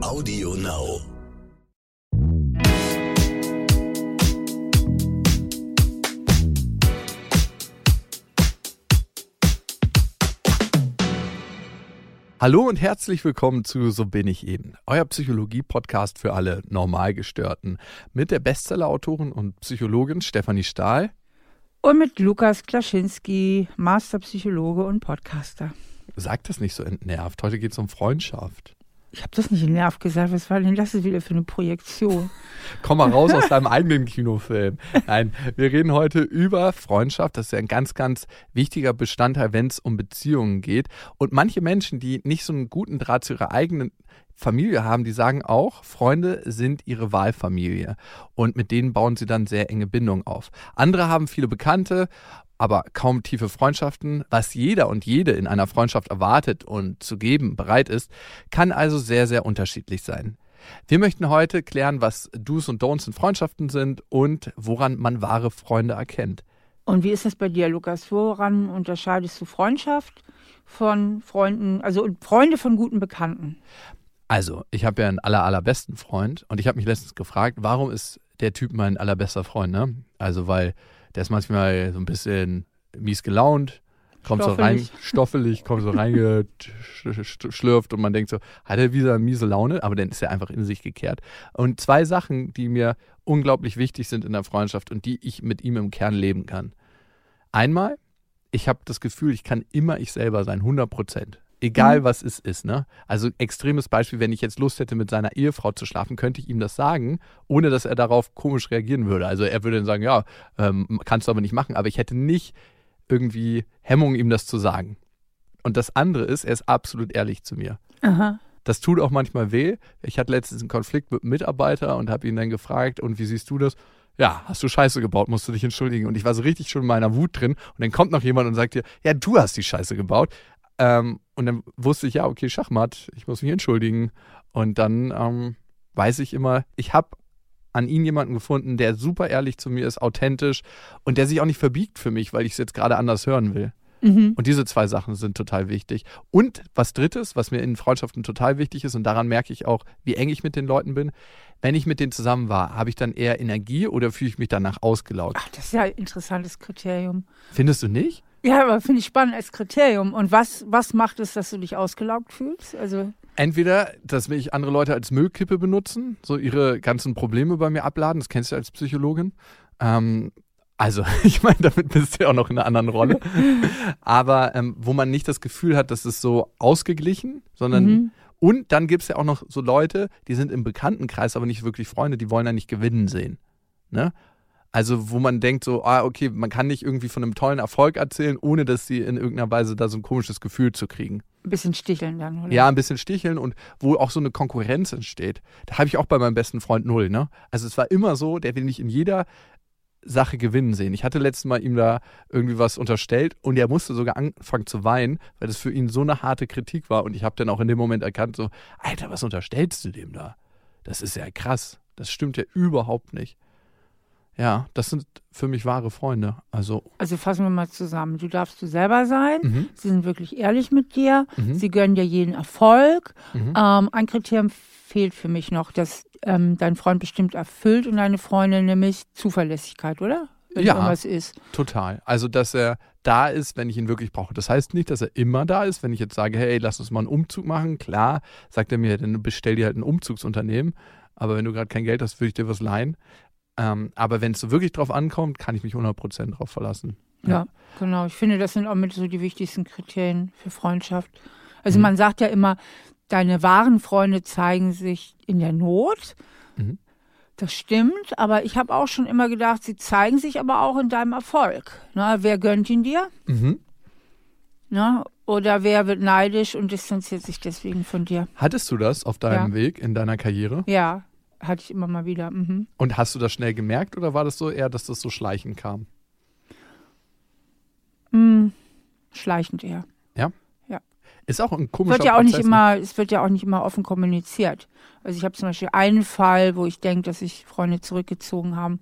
AudioNow. Hallo und herzlich willkommen zu So bin ich eben, euer Psychologie-Podcast für alle Normalgestörten. Mit der Bestseller-Autorin und Psychologin Stefanie Stahl. Und mit Lukas Klaschinski, Masterpsychologe und Podcaster. Sag das nicht so entnervt, heute geht es um Freundschaft. Ich habe das nicht entnervt gesagt, was war denn das wieder für eine Projektion? Komm mal raus aus deinem eigenen Kinofilm. Nein, wir reden heute über Freundschaft. Das ist ja ein ganz, ganz wichtiger Bestandteil, wenn es um Beziehungen geht. Und manche Menschen, die nicht so einen guten Draht zu ihrer eigenen Familie haben, die sagen auch, Freunde sind ihre Wahlfamilie. Und mit denen bauen sie dann sehr enge Bindungen auf. Andere haben viele Bekannte, aber kaum tiefe Freundschaften. Was jeder und jede in einer Freundschaft erwartet und zu geben bereit ist, kann also sehr, sehr unterschiedlich sein. Wir möchten heute klären, was Do's und Don'ts in Freundschaften sind und woran man wahre Freunde erkennt. Und wie ist das bei dir, Lukas? Woran unterscheidest du Freundschaft von Freunden, also Freunde von guten Bekannten? Also, ich habe ja einen allerbesten Freund und ich habe mich letztens gefragt, warum ist der Typ mein allerbester Freund, ne? Also, weil der ist manchmal so ein bisschen mies gelaunt, kommt so rein, stoffelig, kommt so reingeschlürft und man denkt so, hat er wieder miese Laune, aber dann ist er einfach in sich gekehrt. Und zwei Sachen, die mir unglaublich wichtig sind in der Freundschaft und die ich mit ihm im Kern leben kann. Einmal, ich habe das Gefühl, ich kann immer ich selber sein, 100%. Egal was es ist, ne? Also extremes Beispiel, wenn ich jetzt Lust hätte, mit seiner Ehefrau zu schlafen, könnte ich ihm das sagen, ohne dass er darauf komisch reagieren würde. Also er würde dann sagen, ja, kannst du aber nicht machen. Aber ich hätte nicht irgendwie Hemmungen, ihm das zu sagen. Und das andere ist, er ist absolut ehrlich zu mir. Aha. Das tut auch manchmal weh. Ich hatte letztens einen Konflikt mit einem Mitarbeiter und habe ihn dann gefragt, und wie siehst du das? Ja, hast du Scheiße gebaut, musst du dich entschuldigen. Und ich war so richtig schon in meiner Wut drin. Und dann kommt noch jemand und sagt dir, ja, du hast die Scheiße gebaut. Und dann wusste ich, ja, okay, Schachmatt, ich muss mich entschuldigen. Und dann weiß ich immer, ich habe an ihn jemanden gefunden, der super ehrlich zu mir ist, authentisch und der sich auch nicht verbiegt für mich, weil ich es jetzt gerade anders hören will. Mhm. Und diese zwei Sachen sind total wichtig. Und was Drittes, was mir in Freundschaften total wichtig ist und daran merke ich auch, wie eng ich mit den Leuten bin, wenn ich mit denen zusammen war, habe ich dann eher Energie oder fühle ich mich danach ausgelaugt? Ach, das ist ja ein interessantes Kriterium. Findest du nicht? Ja, aber finde ich spannend als Kriterium. Und was macht es, dass du dich ausgelaugt fühlst? Also entweder, dass mich andere Leute als Müllkippe benutzen, so ihre ganzen Probleme bei mir abladen, das kennst du als Psychologin. Also, ich meine, damit bist du ja auch noch in einer anderen Rolle. Aber wo man nicht das Gefühl hat, dass es so ausgeglichen, sondern und dann gibt es ja auch noch so Leute, die sind im Bekanntenkreis, aber nicht wirklich Freunde, die wollen ja nicht gewinnen sehen, ne? Also wo man denkt so, okay, man kann nicht irgendwie von einem tollen Erfolg erzählen, ohne dass sie in irgendeiner Weise da so ein komisches Gefühl zu kriegen. Ein bisschen sticheln dann, oder? Ja, ein bisschen sticheln und wo auch so eine Konkurrenz entsteht. Da habe ich auch bei meinem besten Freund null, ne? Also es war immer so, der will mich in jeder Sache gewinnen sehen. Ich hatte letztes Mal ihm da irgendwie was unterstellt und er musste sogar anfangen zu weinen, weil das für ihn so eine harte Kritik war. Und ich habe dann auch in dem Moment erkannt so, Alter, was unterstellst du dem da? Das ist ja krass. Das stimmt ja überhaupt nicht. Ja, das sind für mich wahre Freunde. Also fassen wir mal zusammen. Du darfst du selber sein. Mhm. Sie sind wirklich ehrlich mit dir. Mhm. Sie gönnen dir jeden Erfolg. Mhm. Ein Kriterium fehlt für mich noch, dass dein Freund bestimmt erfüllt und deine Freundin nämlich Zuverlässigkeit, oder? Wenn ja, irgendwas ist. Total. Also, dass er da ist, wenn ich ihn wirklich brauche. Das heißt nicht, dass er immer da ist. Wenn ich jetzt sage, hey, lass uns mal einen Umzug machen. Klar, sagt er mir, dann bestell dir halt ein Umzugsunternehmen. Aber wenn du gerade kein Geld hast, würde ich dir was leihen. Aber wenn es so wirklich drauf ankommt, kann ich mich 100% drauf verlassen. Ja, genau. Ich finde, das sind auch mit so die wichtigsten Kriterien für Freundschaft. Also man sagt ja immer, deine wahren Freunde zeigen sich in der Not. Mhm. Das stimmt, aber ich habe auch schon immer gedacht, sie zeigen sich aber auch in deinem Erfolg. Na, wer gönnt ihn dir? Mhm. Na, oder wer wird neidisch und distanziert sich deswegen von dir? Hattest du das auf deinem Weg in deiner Karriere? Ja. Hatte ich immer mal wieder. Mhm. Und hast du das schnell gemerkt oder war das so eher, dass das so schleichend kam? Schleichend eher. Ja? Ja. Ist auch ein komischer Prozess. Es wird ja auch nicht immer offen kommuniziert. Also ich habe zum Beispiel einen Fall, wo ich denke, dass sich Freunde zurückgezogen haben,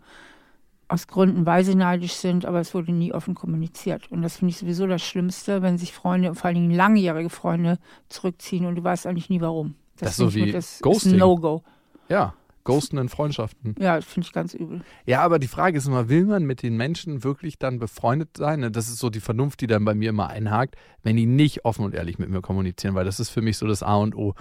aus Gründen, weil sie neidisch sind, aber es wurde nie offen kommuniziert. Und das finde ich sowieso das Schlimmste, wenn sich Freunde, vor allen Dingen langjährige Freunde, zurückziehen und du weißt eigentlich nie warum. Das so wie das Ghosting. Ist ein No-Go. Ja, Ghosten in Freundschaften. Ja, das finde ich ganz übel. Ja, aber die Frage ist immer, will man mit den Menschen wirklich dann befreundet sein? Das ist so die Vernunft, die dann bei mir immer einhakt, wenn die nicht offen und ehrlich mit mir kommunizieren, weil das ist für mich so das A und O.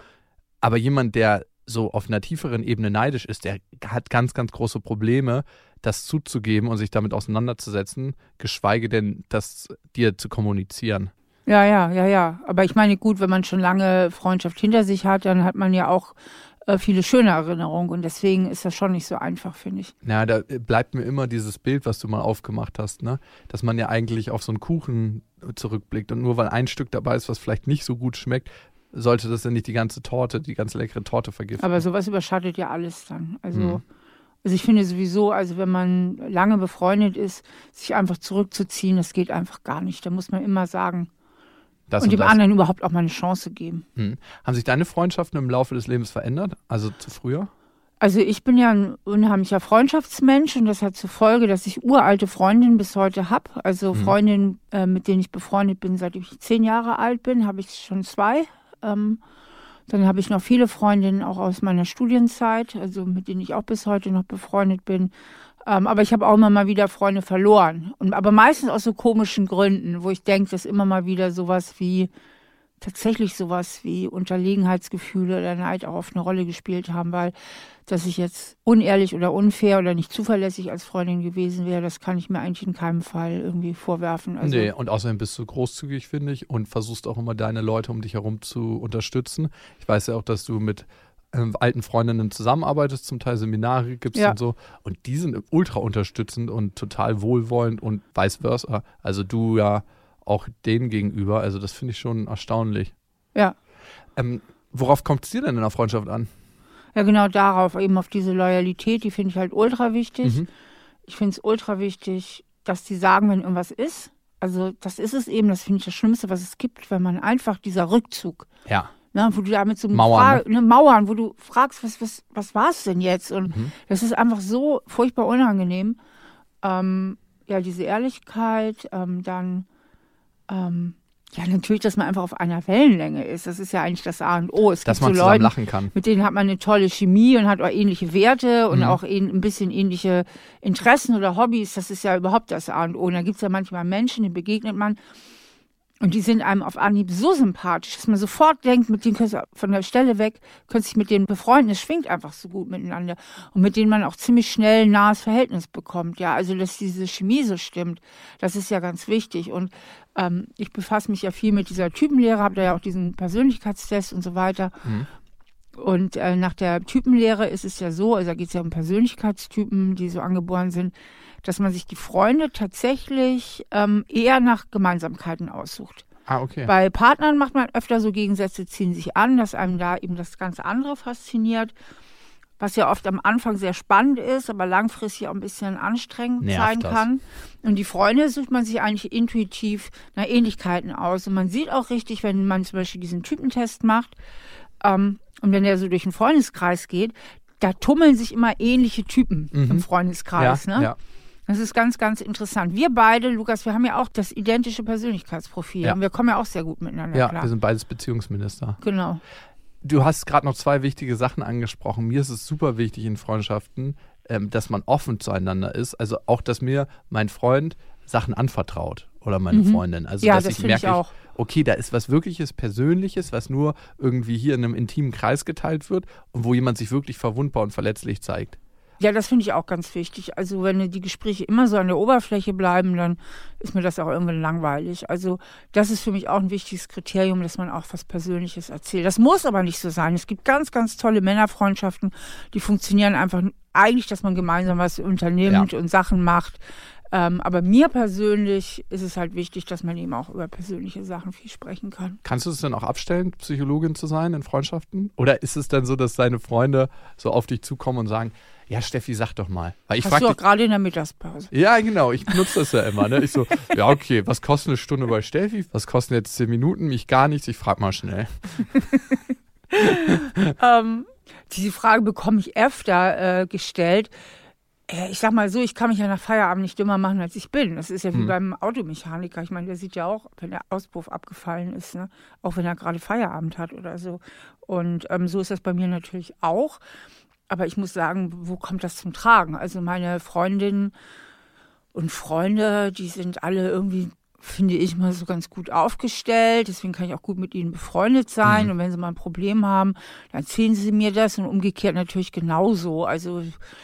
Aber jemand, der so auf einer tieferen Ebene neidisch ist, der hat ganz, ganz große Probleme, das zuzugeben und sich damit auseinanderzusetzen, geschweige denn, das dir zu kommunizieren. Ja. Aber ich meine, gut, wenn man schon lange Freundschaft hinter sich hat, dann hat man ja auch viele schöne Erinnerungen und deswegen ist das schon nicht so einfach, finde ich. Ja, da bleibt mir immer dieses Bild, was du mal aufgemacht hast, ne? Dass man ja eigentlich auf so einen Kuchen zurückblickt und nur weil ein Stück dabei ist, was vielleicht nicht so gut schmeckt, sollte das denn nicht die ganze Torte, die ganz leckere Torte vergiften. Aber sowas überschattet ja alles dann. Also ich finde sowieso, also wenn man lange befreundet ist, sich einfach zurückzuziehen, das geht einfach gar nicht. Da muss man immer sagen, das und dem das. Anderen überhaupt auch mal eine Chance geben. Hm. Haben sich deine Freundschaften im Laufe des Lebens verändert? Also zu früher? Also ich bin ja ein unheimlicher Freundschaftsmensch und das hat zur Folge, dass ich uralte Freundinnen bis heute habe. Also Freundinnen, mit denen ich befreundet bin, seit ich 10 Jahre alt bin, habe ich schon 2. Dann habe ich noch viele Freundinnen auch aus meiner Studienzeit, also mit denen ich auch bis heute noch befreundet bin. Aber ich habe auch immer mal wieder Freunde verloren. Aber meistens aus so komischen Gründen, wo ich denke, dass immer mal wieder tatsächlich sowas wie Unterlegenheitsgefühle oder Neid auch oft eine Rolle gespielt haben, weil dass ich jetzt unehrlich oder unfair oder nicht zuverlässig als Freundin gewesen wäre, das kann ich mir eigentlich in keinem Fall irgendwie vorwerfen. Also nee, und außerdem bist du großzügig, finde ich, und versuchst auch immer deine Leute um dich herum zu unterstützen. Ich weiß ja auch, dass du mit alten Freundinnen zusammenarbeitest, zum Teil Seminare gibst und so. Und die sind ultra unterstützend und total wohlwollend und vice versa. Also du ja auch denen gegenüber. Also das finde ich schon erstaunlich. Ja. Worauf kommt es dir denn in der Freundschaft an? Ja, genau darauf, eben auf diese Loyalität, die finde ich halt ultra wichtig. Mhm. Ich finde es ultra wichtig, dass die sagen, wenn irgendwas ist. Also das ist es eben, das finde ich das Schlimmste, was es gibt, wenn man einfach dieser Rückzug. Ja. Ne, wo du da mit so einem Mauern, wo du fragst, was war es denn jetzt? Und das ist einfach so furchtbar unangenehm. Ja, diese Ehrlichkeit, ja, natürlich, dass man einfach auf einer Wellenlänge ist. Das ist ja eigentlich das A und O. Es dass gibt man so zusammen Leute, lachen kann. Mit denen hat man eine tolle Chemie und hat auch ähnliche Werte und auch ein bisschen ähnliche Interessen oder Hobbys. Das ist ja überhaupt das A und O. Und da gibt es ja manchmal Menschen, denen begegnet man. Und die sind einem auf Anhieb so sympathisch, dass man sofort denkt, mit denen könntest du von der Stelle weg, könntest dich mit denen befreunden. Es schwingt einfach so gut miteinander. Und mit denen man auch ziemlich schnell ein nahes Verhältnis bekommt. Ja, also, dass diese Chemie so stimmt, das ist ja ganz wichtig. Und ich befasse mich ja viel mit dieser Typenlehre, habe da ja auch diesen Persönlichkeitstest und so weiter. Mhm. Und nach der Typenlehre ist es ja so, also da geht es ja um Persönlichkeitstypen, die so angeboren sind, dass man sich die Freunde tatsächlich eher nach Gemeinsamkeiten aussucht. Ah, okay. Bei Partnern macht man öfter so Gegensätze, ziehen sich an, dass einem da eben das ganz andere fasziniert, was ja oft am Anfang sehr spannend ist, aber langfristig auch ein bisschen anstrengend sein kann. Und die Freunde sucht man sich eigentlich intuitiv nach Ähnlichkeiten aus. Und man sieht auch richtig, wenn man zum Beispiel diesen Typentest macht, und wenn der so durch den Freundeskreis geht, da tummeln sich immer ähnliche Typen im Freundeskreis. Ja, ne? Ja. Das ist ganz, ganz interessant. Wir beide, Lukas, wir haben ja auch das identische Persönlichkeitsprofil. Ja. Und wir kommen ja auch sehr gut miteinander klar. Ja, wir sind beides Beziehungsminister. Genau. Du hast gerade noch 2 wichtige Sachen angesprochen. Mir ist es super wichtig in Freundschaften, dass man offen zueinander ist. Also auch, dass mir mein Freund Sachen anvertraut oder meine Freundin. Also ja, dass das ich merke, okay, da ist was wirkliches, Persönliches, was nur irgendwie hier in einem intimen Kreis geteilt wird und wo jemand sich wirklich verwundbar und verletzlich zeigt. Ja, das finde ich auch ganz wichtig. Also wenn die Gespräche immer so an der Oberfläche bleiben, dann ist mir das auch irgendwann langweilig. Also das ist für mich auch ein wichtiges Kriterium, dass man auch was Persönliches erzählt. Das muss aber nicht so sein. Es gibt ganz, ganz tolle Männerfreundschaften, die funktionieren einfach eigentlich, dass man gemeinsam was unternimmt und Sachen macht. Aber mir persönlich ist es halt wichtig, dass man eben auch über persönliche Sachen viel sprechen kann. Kannst du es denn auch abstellen, Psychologin zu sein in Freundschaften? Oder ist es dann so, dass deine Freunde so auf dich zukommen und sagen, ja Steffi, sag doch mal. Weil ich frag dich, gerade in der Mittagspause. Ja genau, ich benutze das ja immer. Ne? Ich so, ja okay, was kostet eine Stunde bei Steffi? Was kosten jetzt 10 Minuten? Mich gar nichts, ich frag mal schnell. Diese Frage bekomme ich öfter gestellt. Ich sag mal so, ich kann mich ja nach Feierabend nicht dümmer machen, als ich bin. Das ist ja wie beim Automechaniker. Ich meine, der sieht ja auch, wenn der Auspuff abgefallen ist, ne? Auch wenn er gerade Feierabend hat oder so. Und so ist das bei mir natürlich auch. Aber ich muss sagen, wo kommt das zum Tragen? Also meine Freundinnen und Freunde, die sind alle irgendwie, finde ich, mal so ganz gut aufgestellt. Deswegen kann ich auch gut mit ihnen befreundet sein. Und wenn sie mal ein Problem haben, dann erzählen sie mir das. Und umgekehrt natürlich genauso. Also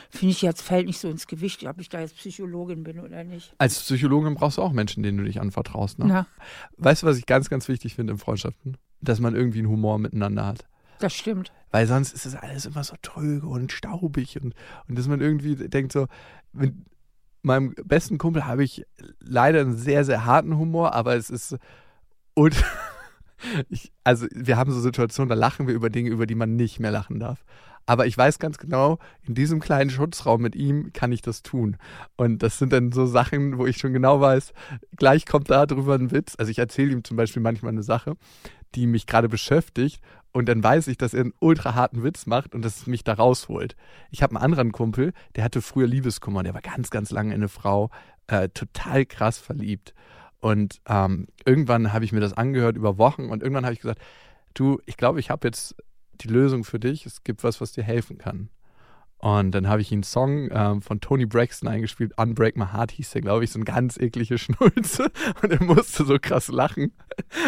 finde ich, jetzt fällt nicht so ins Gewicht, ob ich da jetzt Psychologin bin oder nicht. Als Psychologin brauchst du auch Menschen, denen du dich anvertraust. Ne? Ja. Weißt du, was ich ganz, ganz wichtig finde in Freundschaften? Dass man irgendwie einen Humor miteinander hat. Das stimmt. Weil sonst ist das alles immer so tröge und staubig. Und dass man irgendwie denkt so, mit meinem besten Kumpel habe ich leider einen sehr, sehr harten Humor, aber es ist, und also wir haben so Situationen, da lachen wir über Dinge, über die man nicht mehr lachen darf. Aber ich weiß ganz genau, in diesem kleinen Schutzraum mit ihm kann ich das tun. Und das sind dann so Sachen, wo ich schon genau weiß, gleich kommt da drüber ein Witz. Also ich erzähle ihm zum Beispiel manchmal eine Sache, die mich gerade beschäftigt. Und dann weiß ich, dass er einen ultra harten Witz macht und dass es mich da rausholt. Ich habe einen anderen Kumpel, der hatte früher Liebeskummer. Der war ganz, ganz lange in eine Frau, total krass verliebt. Und irgendwann habe ich mir das angehört über Wochen. Und irgendwann habe ich gesagt, du, ich glaube, ich habe jetzt die Lösung für dich. Es gibt was, was dir helfen kann. Und dann habe ich einen Song von Tony Braxton eingespielt, Unbreak My Heart hieß der, glaube ich, so eine ganz eklige Schnulze. Und er musste so krass lachen.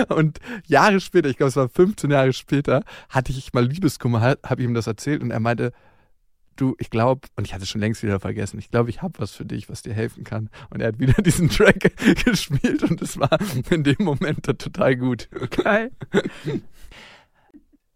Und Jahre später, ich glaube, es war 15 Jahre später, hatte ich mal Liebeskummer, habe ihm das erzählt und er meinte, du, ich glaube, und ich hatte es schon längst wieder vergessen, ich glaube, ich habe was für dich, was dir helfen kann. Und er hat wieder diesen Track gespielt und es war in dem Moment total gut. Geil.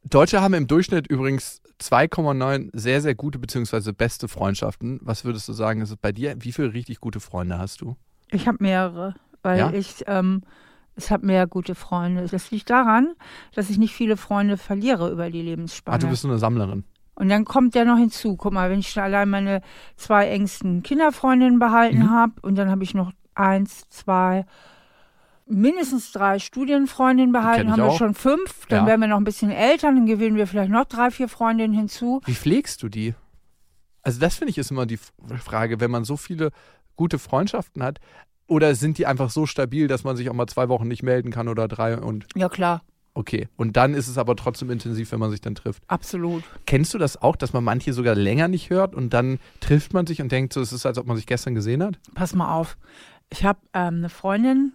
Deutsche haben im Durchschnitt übrigens 2,9 sehr, sehr gute bzw. beste Freundschaften. Was würdest du sagen, ist es bei dir? Wie viele richtig gute Freunde hast du? Ich habe mehrere, weil ich habe mehr gute Freunde. Das liegt daran, dass ich nicht viele Freunde verliere über die Lebensspanne. Ah, du bist so eine Sammlerin. Und dann kommt der noch hinzu. Guck mal, wenn ich schon allein meine 2 engsten Kinderfreundinnen behalten habe und dann habe ich noch 1, 2... mindestens 3 Studienfreundinnen behalten, haben wir auch. Schon 5, dann werden wir noch ein bisschen älter, dann gewinnen wir vielleicht noch 3, 4 Freundinnen hinzu. Wie pflegst du die? Also das finde ich ist immer die Frage, wenn man so viele gute Freundschaften hat, oder sind die einfach so stabil, dass man sich auch mal 2 Wochen nicht melden kann oder 3 und... Ja, klar. Okay, und dann ist es aber trotzdem intensiv, wenn man sich dann trifft. Absolut. Kennst du das auch, dass man manche sogar länger nicht hört und dann trifft man sich und denkt so, es ist, als ob man sich gestern gesehen hat? Pass mal auf, ich habe eine Freundin,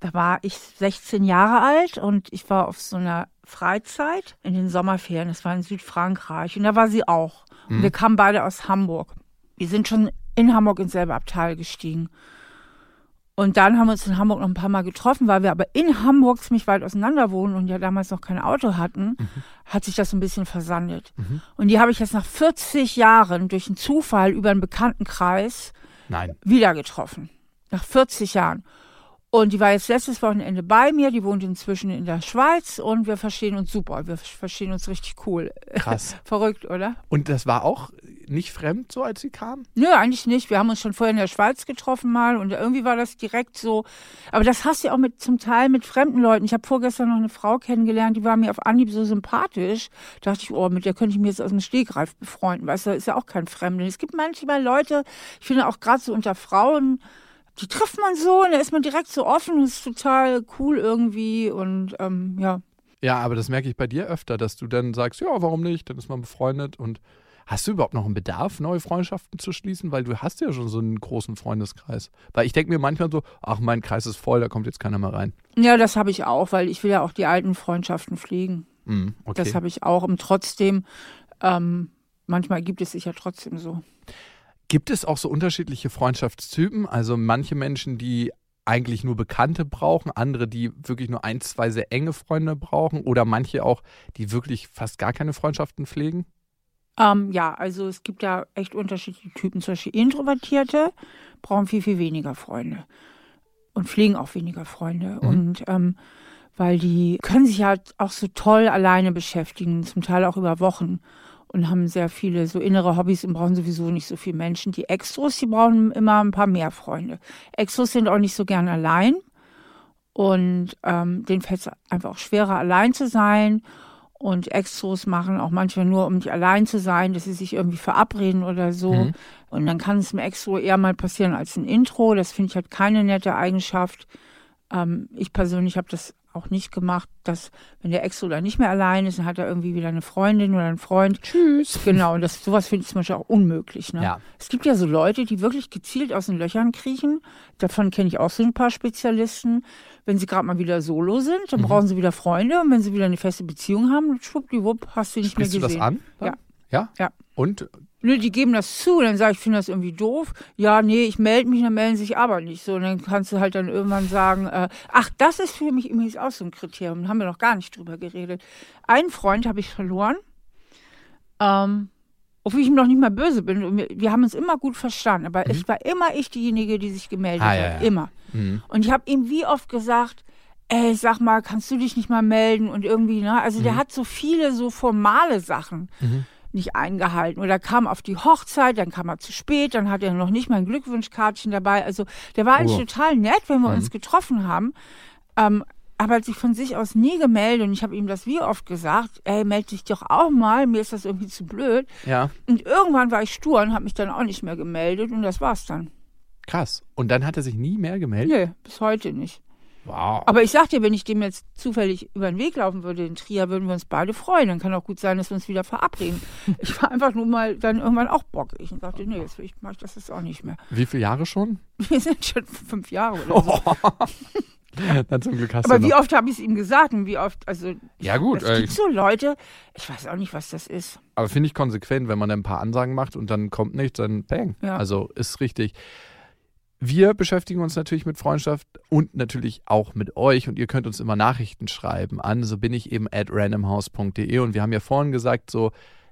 da war ich 16 Jahre alt und ich war auf so einer Freizeit in den Sommerferien. Das war in Südfrankreich und da war sie auch. Und wir kamen beide aus Hamburg. Wir sind schon in Hamburg ins selbe Abteil gestiegen. Und dann haben wir uns in Hamburg noch ein paar Mal getroffen, weil wir aber in Hamburg ziemlich weit auseinander wohnen und ja damals noch kein Auto hatten, hat sich das so ein bisschen versandet. Und die habe ich jetzt nach 40 Jahren durch einen Zufall über einen Bekanntenkreis wieder getroffen. Nach 40 Jahren. Und die war jetzt letztes Wochenende bei mir, die wohnt inzwischen in der Schweiz und wir verstehen uns super, wir verstehen uns richtig cool. Krass. Verrückt, oder? Und das war auch nicht fremd so, als sie kam? Nö, eigentlich nicht. Wir haben uns schon vorher in der Schweiz getroffen mal und irgendwie war das direkt so. Aber das hast du ja auch mit, zum Teil mit fremden Leuten. Ich habe vorgestern noch eine Frau kennengelernt, die war mir auf Anhieb so sympathisch. Da dachte ich, oh, mit der könnte ich mich jetzt aus dem Stegreif befreunden. Weißt du, ist ja auch kein Fremden. Es gibt manchmal Leute, ich finde auch gerade so unter Frauen, die trifft man so und da ist man direkt so offen und ist total cool irgendwie und ja. Ja, aber das merke ich bei dir öfter, dass du dann sagst, ja, warum nicht, dann ist man befreundet. Und hast du überhaupt noch einen Bedarf, neue Freundschaften zu schließen? Weil du hast ja schon so einen großen Freundeskreis. Weil ich denke mir manchmal so, ach, mein Kreis ist voll, da kommt jetzt keiner mehr rein. Ja, das habe ich auch, weil ich will ja auch die alten Freundschaften pflegen. Okay. Das habe ich auch und trotzdem, manchmal gibt es sich ja trotzdem so. Gibt es auch so unterschiedliche Freundschaftstypen? Also manche Menschen, die eigentlich nur Bekannte brauchen, andere, die wirklich nur 1, 2 sehr enge Freunde brauchen oder manche auch, die wirklich fast gar keine Freundschaften pflegen? Ja, also es gibt ja echt unterschiedliche Typen. Zum Beispiel Introvertierte brauchen viel, viel weniger Freunde und pflegen auch weniger Freunde. Und weil die können sich halt auch so toll alleine beschäftigen, zum Teil auch über Wochen. Und haben sehr viele so innere Hobbys und brauchen sowieso nicht so viele Menschen. Die Extros, die brauchen immer ein paar mehr Freunde. Extros sind auch nicht so gern allein. Und denen fällt es einfach auch schwerer, allein zu sein. Und Extros machen auch manchmal nur, um nicht allein zu sein, dass sie sich irgendwie verabreden oder so. Mhm. Und dann kann es im Extro eher mal passieren als ein Intro. Das finde ich halt keine nette Eigenschaft. Ich persönlich habe das auch nicht gemacht, dass wenn der Extro dann nicht mehr allein ist, dann hat er irgendwie wieder eine Freundin oder einen Freund. Tschüss. Genau, und sowas finde ich zum Beispiel auch unmöglich. Ne? Ja. Es gibt ja so Leute, die wirklich gezielt aus den Löchern kriechen. Davon kenne ich auch so ein paar Spezialisten. Wenn sie gerade mal wieder solo sind, dann brauchen sie wieder Freunde. Und wenn sie wieder eine feste Beziehung haben, schwuppdiwupp, hast du nicht mehr gesehen. Sprichst du das an? Dann? Ja. Ja? Ja. Und? Nö, die geben das zu. Dann sage ich, finde das irgendwie doof. Ja, nee, ich melde mich, dann melden sich aber nicht. So, und dann kannst du halt dann irgendwann sagen, ach, das ist für mich übrigens auch so ein Kriterium. Da haben wir noch gar nicht drüber geredet. Einen Freund habe ich verloren, obwohl ich ihm noch nicht mal böse bin. Und wir haben uns immer gut verstanden. Aber es war immer ich diejenige, die sich gemeldet hat. Ja, ja. Immer. Mhm. Und ich habe ihm wie oft gesagt, ey, sag mal, kannst du dich nicht mal melden? Und irgendwie, ne? Also der hat so viele so formale Sachen nicht eingehalten. Oder kam auf die Hochzeit, dann kam er zu spät, dann hat er noch nicht mal ein Glückwunschkärtchen dabei. Also der war eigentlich total nett, wenn wir uns getroffen haben. Aber hat sich von sich aus nie gemeldet. Und ich habe ihm das wie oft gesagt, ey, melde dich doch auch mal, mir ist das irgendwie zu blöd. Ja. Und irgendwann war ich stur und habe mich dann auch nicht mehr gemeldet. Und das war's dann. Krass. Und dann hat er sich nie mehr gemeldet? Nee, bis heute nicht. Wow. Aber ich sag dir, wenn ich dem jetzt zufällig über den Weg laufen würde in Trier, würden wir uns beide freuen. Dann kann auch gut sein, dass wir uns wieder verabreden. Ich war einfach nur mal dann irgendwann auch bockig und sagte, nee, jetzt mache ich das jetzt auch nicht mehr. Wie viele Jahre schon? Wir sind schon 5 Jahre oder so. Dann zum Glück hast du. Aber wie oft habe ich es ihm gesagt und wie oft, also ja, gut, es gibt so Leute, ich weiß auch nicht, was das ist. Aber finde ich konsequent, wenn man ein paar Ansagen macht und dann kommt nichts, dann bang. Ja. Also ist richtig. Wir beschäftigen uns natürlich mit Freundschaft und natürlich auch mit euch und ihr könnt uns immer Nachrichten schreiben an so bin ich eben @randomhouse.de und wir haben ja vorhin gesagt, so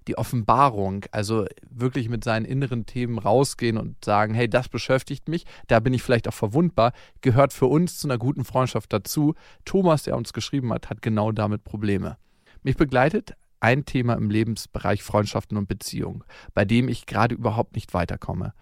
die Offenbarung, also wirklich mit seinen inneren Themen rausgehen und sagen, hey, das beschäftigt mich, da bin ich vielleicht auch verwundbar, gehört für uns zu einer guten Freundschaft dazu. Thomas, der uns geschrieben hat, hat genau damit Probleme. Mich begleitet ein Thema im Lebensbereich Freundschaften und Beziehung, bei dem ich gerade überhaupt nicht weiterkomme.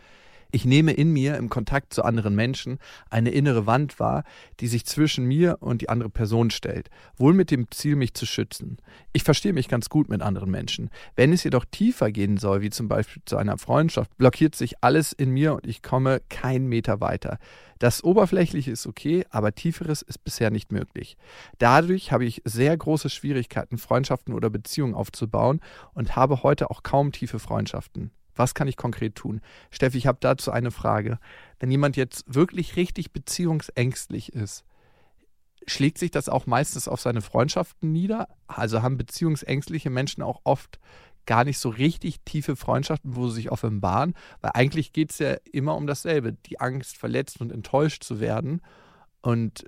Ich nehme in mir im Kontakt zu anderen Menschen eine innere Wand wahr, die sich zwischen mir und die andere Person stellt, wohl mit dem Ziel, mich zu schützen. Ich verstehe mich ganz gut mit anderen Menschen. Wenn es jedoch tiefer gehen soll, wie zum Beispiel zu einer Freundschaft, blockiert sich alles in mir und ich komme keinen Meter weiter. Das Oberflächliche ist okay, aber Tieferes ist bisher nicht möglich. Dadurch habe ich sehr große Schwierigkeiten, Freundschaften oder Beziehungen aufzubauen und habe heute auch kaum tiefe Freundschaften. Was kann ich konkret tun? Steffi, ich habe dazu eine Frage. Wenn jemand jetzt wirklich richtig beziehungsängstlich ist, schlägt sich das auch meistens auf seine Freundschaften nieder? Also haben beziehungsängstliche Menschen auch oft gar nicht so richtig tiefe Freundschaften, wo sie sich offenbaren? Weil eigentlich geht es ja immer um dasselbe, die Angst, verletzt und enttäuscht zu werden. Und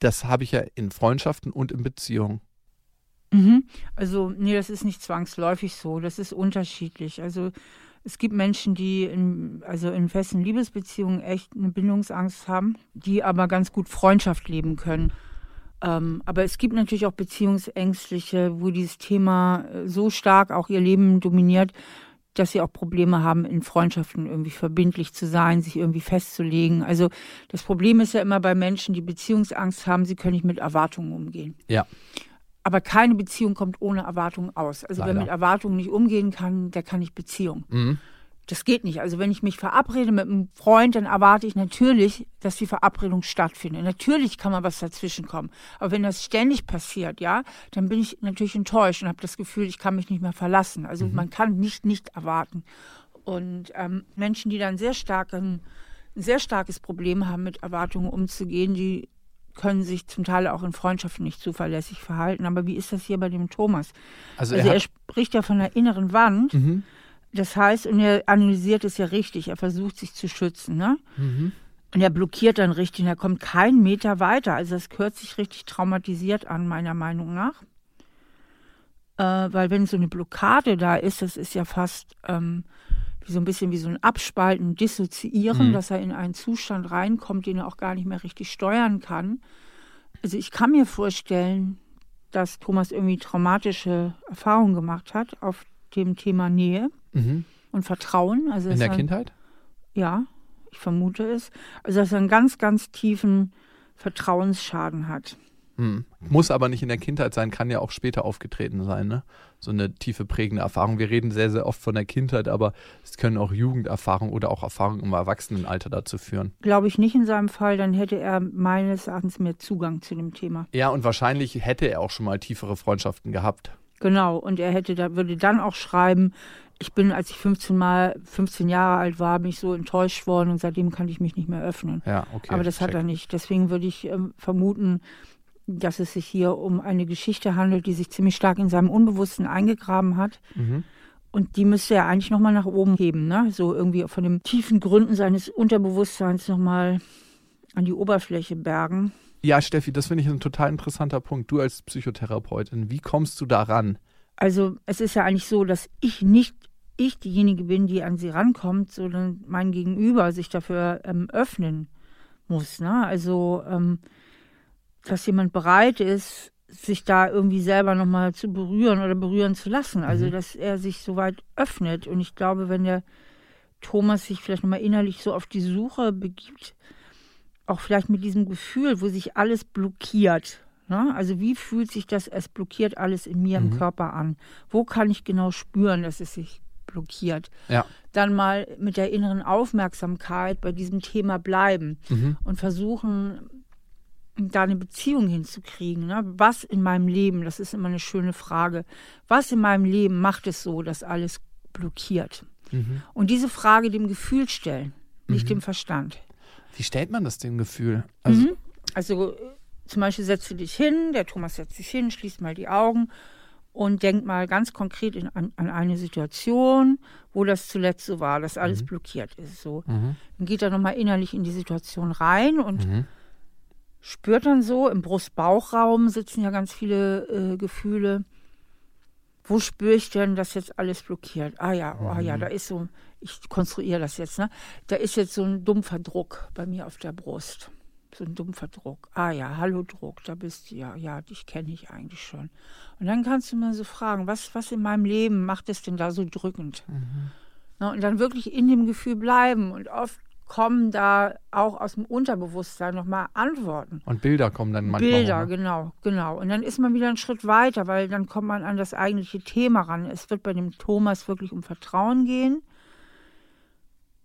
das habe ich ja in Freundschaften und in Beziehungen. Also, nee, das ist nicht zwangsläufig so. Das ist unterschiedlich. Also, es gibt Menschen, die in festen Liebesbeziehungen echt eine Bindungsangst haben, die aber ganz gut Freundschaft leben können. Aber es gibt natürlich auch Beziehungsängstliche, wo dieses Thema so stark auch ihr Leben dominiert, dass sie auch Probleme haben, in Freundschaften irgendwie verbindlich zu sein, sich irgendwie festzulegen. Also das Problem ist ja immer bei Menschen, die Beziehungsangst haben, sie können nicht mit Erwartungen umgehen. Ja. Aber keine Beziehung kommt ohne Erwartung aus. Also Leider. Wer mit Erwartungen nicht umgehen kann, der kann nicht Beziehung. Mhm. Das geht nicht. Also wenn ich mich verabrede mit einem Freund, dann erwarte ich natürlich, dass die Verabredung stattfindet. Natürlich kann mal was dazwischen kommen. Aber wenn das ständig passiert, ja, dann bin ich natürlich enttäuscht und habe das Gefühl, ich kann mich nicht mehr verlassen. Also man kann nicht erwarten. Und Menschen, die dann ein sehr starkes Problem haben, mit Erwartungen umzugehen, die können sich zum Teil auch in Freundschaften nicht zuverlässig verhalten. Aber wie ist das hier bei dem Thomas? Also er spricht ja von der inneren Wand. Mhm. Das heißt, und er analysiert es ja richtig. Er versucht, sich zu schützen. Ne? Mhm. Und er blockiert dann richtig. Und er kommt keinen Meter weiter. Also das hört sich richtig traumatisiert an, meiner Meinung nach. Weil wenn so eine Blockade da ist, das ist ja fast so ein bisschen wie so ein Abspalten, Dissoziieren, dass er in einen Zustand reinkommt, den er auch gar nicht mehr richtig steuern kann. Also ich kann mir vorstellen, dass Thomas irgendwie traumatische Erfahrungen gemacht hat auf dem Thema Nähe und Vertrauen. Also in der Kindheit? Ja, ich vermute es. Also dass er einen ganz, ganz tiefen Vertrauensschaden hat. Muss aber nicht in der Kindheit sein, kann ja auch später aufgetreten sein, ne? So eine tiefe, prägende Erfahrung. Wir reden sehr, sehr oft von der Kindheit, aber es können auch Jugenderfahrungen oder auch Erfahrungen im Erwachsenenalter dazu führen. Glaube ich nicht in seinem Fall, dann hätte er meines Erachtens mehr Zugang zu dem Thema. Ja, und wahrscheinlich hätte er auch schon mal tiefere Freundschaften gehabt. Genau, und er würde dann auch schreiben, ich bin, als ich 15 Jahre alt war, bin ich so enttäuscht worden und seitdem kann ich mich nicht mehr öffnen. Ja, okay. Aber das hat er nicht. Deswegen würde ich vermuten, dass es sich hier um eine Geschichte handelt, die sich ziemlich stark in seinem Unbewussten eingegraben hat. Mhm. Und die müsste er eigentlich nochmal nach oben heben, ne? So irgendwie von den tiefen Gründen seines Unterbewusstseins nochmal an die Oberfläche bergen. Ja, Steffi, das finde ich ein total interessanter Punkt. Du als Psychotherapeutin, wie kommst du da ran? Also es ist ja eigentlich so, dass ich nicht diejenige bin, die an sie rankommt, sondern mein Gegenüber sich dafür öffnen muss, ne? Also dass jemand bereit ist, sich da irgendwie selber nochmal zu berühren oder berühren zu lassen. Also, dass er sich so weit öffnet. Und ich glaube, wenn der Thomas sich vielleicht nochmal innerlich so auf die Suche begibt, auch vielleicht mit diesem Gefühl, wo sich alles blockiert. Ne? Also, wie fühlt sich das, es blockiert alles in mir im Körper an? Wo kann ich genau spüren, dass es sich blockiert? Ja. Dann mal mit der inneren Aufmerksamkeit bei diesem Thema bleiben und versuchen, da eine Beziehung hinzukriegen. Ne? Was in meinem Leben, das ist immer eine schöne Frage, was in meinem Leben macht es so, dass alles blockiert? Und diese Frage dem Gefühl stellen, nicht dem Verstand. Wie stellt man das dem Gefühl? Also, also zum Beispiel setzt du dich hin, der Thomas setzt sich hin, schließt mal die Augen und denkt mal ganz konkret an eine Situation, wo das zuletzt so war, dass alles blockiert ist. So. Dann geht er nochmal innerlich in die Situation rein und spürt dann so, im Brust-Bauch-Raum sitzen ja ganz viele Gefühle. Wo spüre ich denn, dass jetzt alles blockiert? Ah ja, da ist so, ich konstruiere das jetzt, ne? Da ist jetzt so ein dumpfer Druck bei mir auf der Brust. So ein dumpfer Druck. Ah ja, hallo Druck, da bist du ja. Ja, dich kenne ich eigentlich schon. Und dann kannst du mal so fragen, was in meinem Leben macht es denn da so drückend? Na, und dann wirklich in dem Gefühl bleiben und oft kommen da auch aus dem Unterbewusstsein nochmal Antworten. Und Bilder kommen dann manchmal. Bilder, genau. Und dann ist man wieder einen Schritt weiter, weil dann kommt man an das eigentliche Thema ran. Es wird bei dem Thomas wirklich um Vertrauen gehen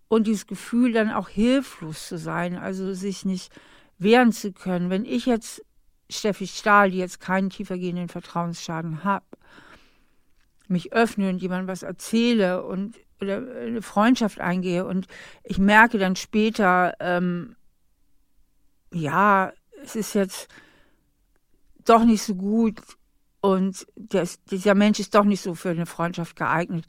und dieses Gefühl dann auch hilflos zu sein, also sich nicht wehren zu können. Wenn ich jetzt, Steffi Stahl, die jetzt keinen tiefergehenden Vertrauensschaden habe, mich öffne und jemandem was erzähle und oder eine Freundschaft eingehe und ich merke dann später, es ist jetzt doch nicht so gut und dieser Mensch ist doch nicht so für eine Freundschaft geeignet,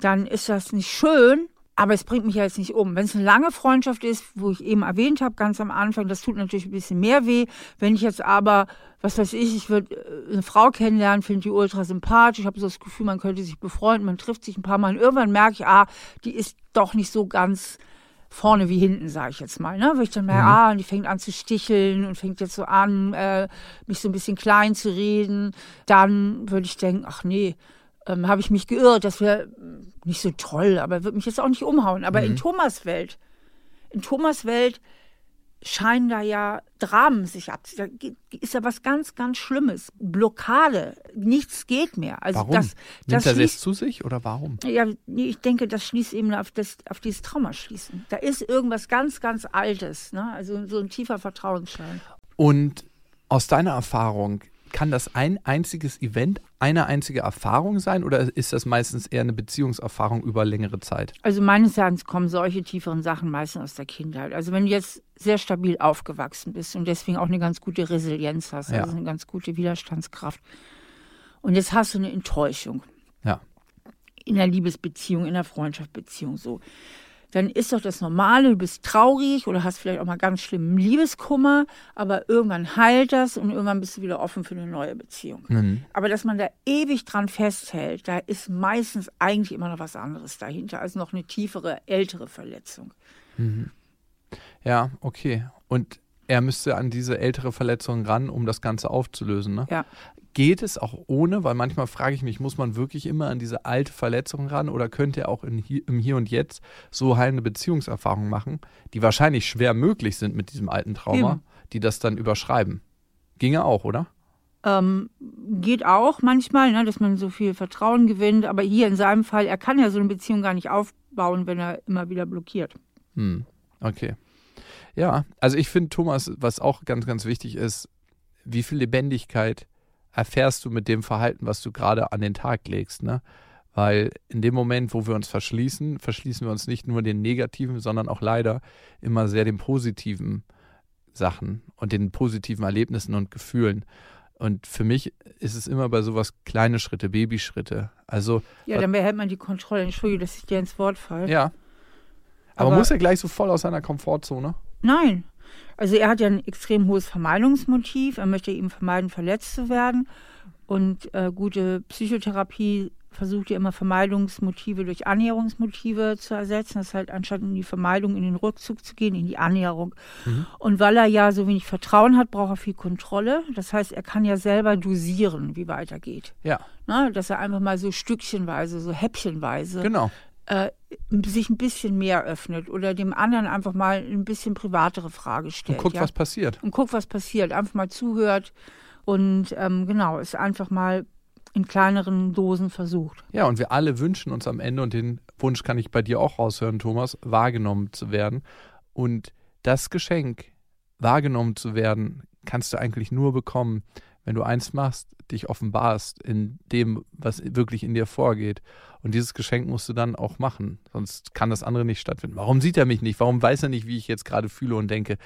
dann ist das nicht schön, aber es bringt mich ja jetzt nicht um. Wenn es eine lange Freundschaft ist, wo ich eben erwähnt habe, ganz am Anfang, das tut natürlich ein bisschen mehr weh. Wenn ich jetzt aber, was weiß ich, ich würde eine Frau kennenlernen, finde die ultra sympathisch, ich habe so das Gefühl, man könnte sich befreunden, man trifft sich ein paar Mal und irgendwann merke ich, die ist doch nicht so ganz vorne wie hinten, sage ich jetzt mal. Ne? Weil ich dann merke, und die fängt an zu sticheln und fängt jetzt so an, mich so ein bisschen klein zu reden. Dann würde ich denken, ach nee, habe ich mich geirrt, das wäre nicht so toll, aber wird mich jetzt auch nicht umhauen. Aber in Thomas Welt scheinen da ja Dramen sich ab. Da ist ja was ganz, ganz Schlimmes. Blockade, nichts geht mehr. Also warum? Nimmt er das zu sich oder warum? Ja, nee, ich denke, das schließt eben auf dieses Trauma schließen. Da ist irgendwas ganz, ganz Altes, ne? Also so ein tiefer Vertrauensschein. Und aus deiner Erfahrung, kann das ein einziges Event, eine einzige Erfahrung sein oder ist das meistens eher eine Beziehungserfahrung über längere Zeit? Also meines Erachtens kommen solche tieferen Sachen meistens aus der Kindheit. Also wenn du jetzt sehr stabil aufgewachsen bist und deswegen auch eine ganz gute Resilienz hast, also eine ganz gute Widerstandskraft und jetzt hast du eine Enttäuschung in der Liebesbeziehung, in der Freundschaftsbeziehung so, dann ist doch das Normale, du bist traurig oder hast vielleicht auch mal ganz schlimmen Liebeskummer, aber irgendwann heilt das und irgendwann bist du wieder offen für eine neue Beziehung. Aber dass man da ewig dran festhält, da ist meistens eigentlich immer noch was anderes dahinter, also noch eine tiefere, ältere Verletzung. Ja, okay. Und er müsste an diese ältere Verletzung ran, um das Ganze aufzulösen, ne? Ja. Geht es auch ohne? Weil manchmal frage ich mich, muss man wirklich immer an diese alte Verletzung ran oder könnte er auch im Hier und Jetzt so heilende Beziehungserfahrungen machen, die wahrscheinlich schwer möglich sind mit diesem alten Trauma, die das dann überschreiben? Ginge auch, oder? Geht auch manchmal, ne, dass man so viel Vertrauen gewinnt. Aber hier in seinem Fall, er kann ja so eine Beziehung gar nicht aufbauen, wenn er immer wieder blockiert. Hm. Okay. Ja, also ich finde, Thomas, was auch ganz, ganz wichtig ist, wie viel Lebendigkeit erfährst du mit dem Verhalten, was du gerade an den Tag legst, ne? Weil in dem Moment, wo wir uns verschließen, verschließen wir uns nicht nur den negativen, sondern auch leider immer sehr den positiven Sachen und den positiven Erlebnissen und Gefühlen. Und für mich ist es immer bei sowas kleine Schritte, Babyschritte. Also, ja, dann behält man die Kontrolle. Entschuldigung, dass ich dir ins Wort falle. Ja. Aber muss er gleich so voll aus seiner Komfortzone? Nein. Also er hat ja ein extrem hohes Vermeidungsmotiv. Er möchte eben vermeiden, verletzt zu werden. Und gute Psychotherapie versucht ja immer Vermeidungsmotive durch Annäherungsmotive zu ersetzen. Das ist halt anstatt in die Vermeidung, in den Rückzug zu gehen, in die Annäherung. Mhm. Und weil er ja so wenig Vertrauen hat, braucht er viel Kontrolle. Das heißt, er kann ja selber dosieren, wie weitergeht. Ja. Na, dass er einfach mal so stückchenweise, so häppchenweise genau. Sich ein bisschen mehr öffnet oder dem anderen einfach mal ein bisschen privatere Frage stellt. Und guckt, ja? was passiert. Und guckt, was passiert. Einfach mal zuhört und genau, ist einfach mal in kleineren Dosen versucht. Ja, und wir alle wünschen uns am Ende, und den Wunsch kann ich bei dir auch raushören, Thomas, wahrgenommen zu werden. Und das Geschenk, wahrgenommen zu werden, kannst du eigentlich nur bekommen, wenn du eins machst, dich offenbarst in dem, was wirklich in dir vorgeht. Und dieses Geschenk musst du dann auch machen. Sonst kann das andere nicht stattfinden. Warum sieht er mich nicht? Warum weiß er nicht, wie ich jetzt gerade fühle und denke?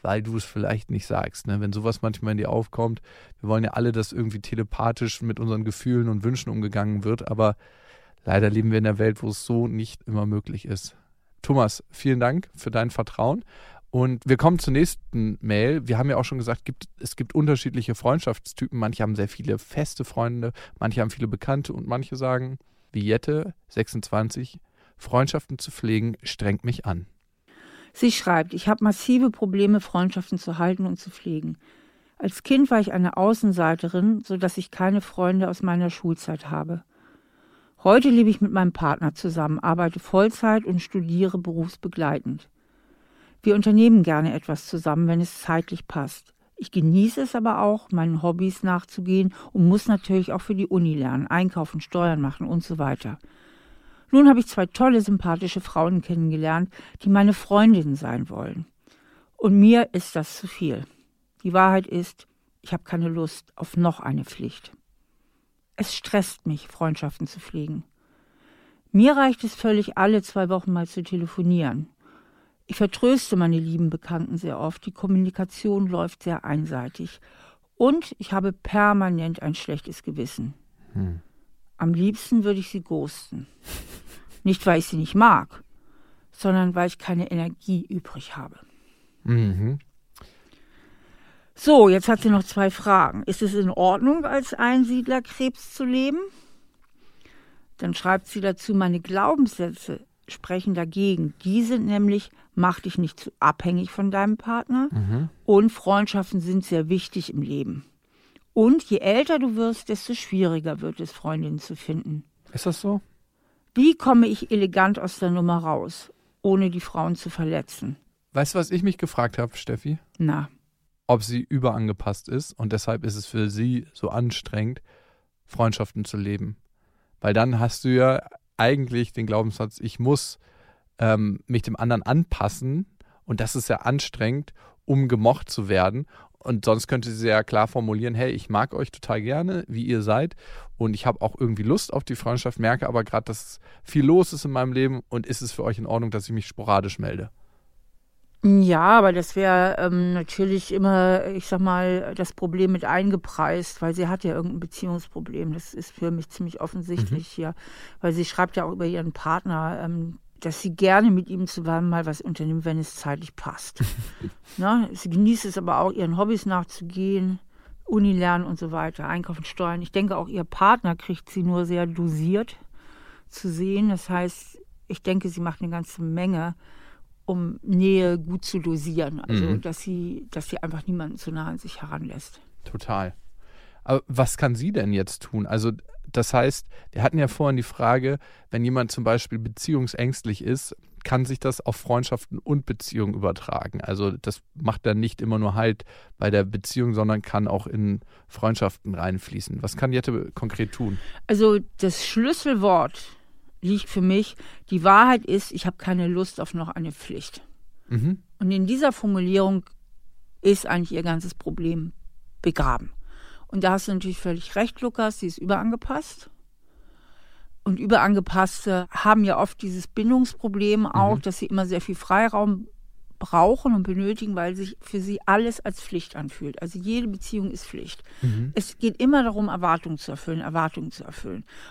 Weil du es vielleicht nicht sagst, ne? Wenn sowas manchmal in dir aufkommt. Wir wollen ja alle, dass irgendwie telepathisch mit unseren Gefühlen und Wünschen umgegangen wird. Aber leider leben wir in einer Welt, wo es so nicht immer möglich ist. Thomas, vielen Dank für dein Vertrauen. Und wir kommen zur nächsten Mail. Wir haben ja auch schon gesagt, es gibt unterschiedliche Freundschaftstypen. Manche haben sehr viele feste Freunde, manche haben viele Bekannte und manche sagen, wie Jette, 26, Freundschaften zu pflegen, strengt mich an. Sie schreibt, ich habe massive Probleme, Freundschaften zu halten und zu pflegen. Als Kind war ich eine Außenseiterin, sodass ich keine Freunde aus meiner Schulzeit habe. Heute lebe ich mit meinem Partner zusammen, arbeite Vollzeit und studiere berufsbegleitend. Wir unternehmen gerne etwas zusammen, wenn es zeitlich passt. Ich genieße es aber auch, meinen Hobbys nachzugehen und muss natürlich auch für die Uni lernen, einkaufen, Steuern machen und so weiter. Nun habe ich 2 tolle, sympathische Frauen kennengelernt, die meine Freundinnen sein wollen. Und mir ist das zu viel. Die Wahrheit ist, ich habe keine Lust auf noch eine Pflicht. Es stresst mich, Freundschaften zu pflegen. Mir reicht es völlig, alle 2 Wochen mal zu telefonieren. Ich vertröste meine lieben Bekannten sehr oft, die Kommunikation läuft sehr einseitig und ich habe permanent ein schlechtes Gewissen. Am liebsten würde ich sie ghosten. Nicht, weil ich sie nicht mag, sondern weil ich keine Energie übrig habe. Mhm. So, jetzt hat sie noch 2 Fragen. Ist es in Ordnung, als Einsiedlerkrebs zu leben? Dann schreibt sie dazu, meine Glaubenssätze sprechen dagegen. Die sind nämlich, mach dich nicht zu abhängig von deinem Partner, und Freundschaften sind sehr wichtig im Leben. Und je älter du wirst, desto schwieriger wird es, Freundinnen zu finden. Ist das so? Wie komme ich elegant aus der Nummer raus, ohne die Frauen zu verletzen? Weißt du, was ich mich gefragt habe, Steffi? Na? Ob sie überangepasst ist und deshalb ist es für sie so anstrengend, Freundschaften zu leben. Weil dann hast du ja eigentlich den Glaubenssatz, ich muss mich dem anderen anpassen und das ist ja anstrengend, um gemocht zu werden. Und sonst könnte sie ja klar formulieren, hey, ich mag euch total gerne, wie ihr seid und ich habe auch irgendwie Lust auf die Freundschaft, merke aber gerade, dass viel los ist in meinem Leben und ist es für euch in Ordnung, dass ich mich sporadisch melde? Ja, aber das wäre natürlich immer, ich sag mal, das Problem mit eingepreist, weil sie hat ja irgendein Beziehungsproblem. Das ist für mich ziemlich offensichtlich hier, weil sie schreibt ja auch über ihren Partner, dass sie gerne mit ihm zusammen mal was unternimmt, wenn es zeitlich passt. Ne? Sie genießt es aber auch, ihren Hobbys nachzugehen, Uni lernen und so weiter, einkaufen, steuern. Ich denke, auch ihr Partner kriegt sie nur sehr dosiert zu sehen. Das heißt, ich denke, sie macht eine ganze Menge, um Nähe gut zu dosieren. Also, dass sie einfach niemanden zu nah an sich heranlässt. Total. Aber was kann sie denn jetzt tun? Also, das heißt, wir hatten ja vorhin die Frage, wenn jemand zum Beispiel beziehungsängstlich ist, kann sich das auf Freundschaften und Beziehungen übertragen. Also das macht dann nicht immer nur Halt bei der Beziehung, sondern kann auch in Freundschaften reinfließen. Was kann Jette konkret tun? Also das Schlüsselwort liegt für mich, die Wahrheit ist, ich habe keine Lust auf noch eine Pflicht. Mhm. Und in dieser Formulierung ist eigentlich ihr ganzes Problem begraben. Und da hast du natürlich völlig recht, Lukas, sie ist überangepasst. Und Überangepasste haben ja oft dieses Bindungsproblem auch, dass sie immer sehr viel Freiraum brauchen und benötigen, weil sich für sie alles als Pflicht anfühlt. Also jede Beziehung ist Pflicht. Mhm. Es geht immer darum, Erwartungen zu erfüllen.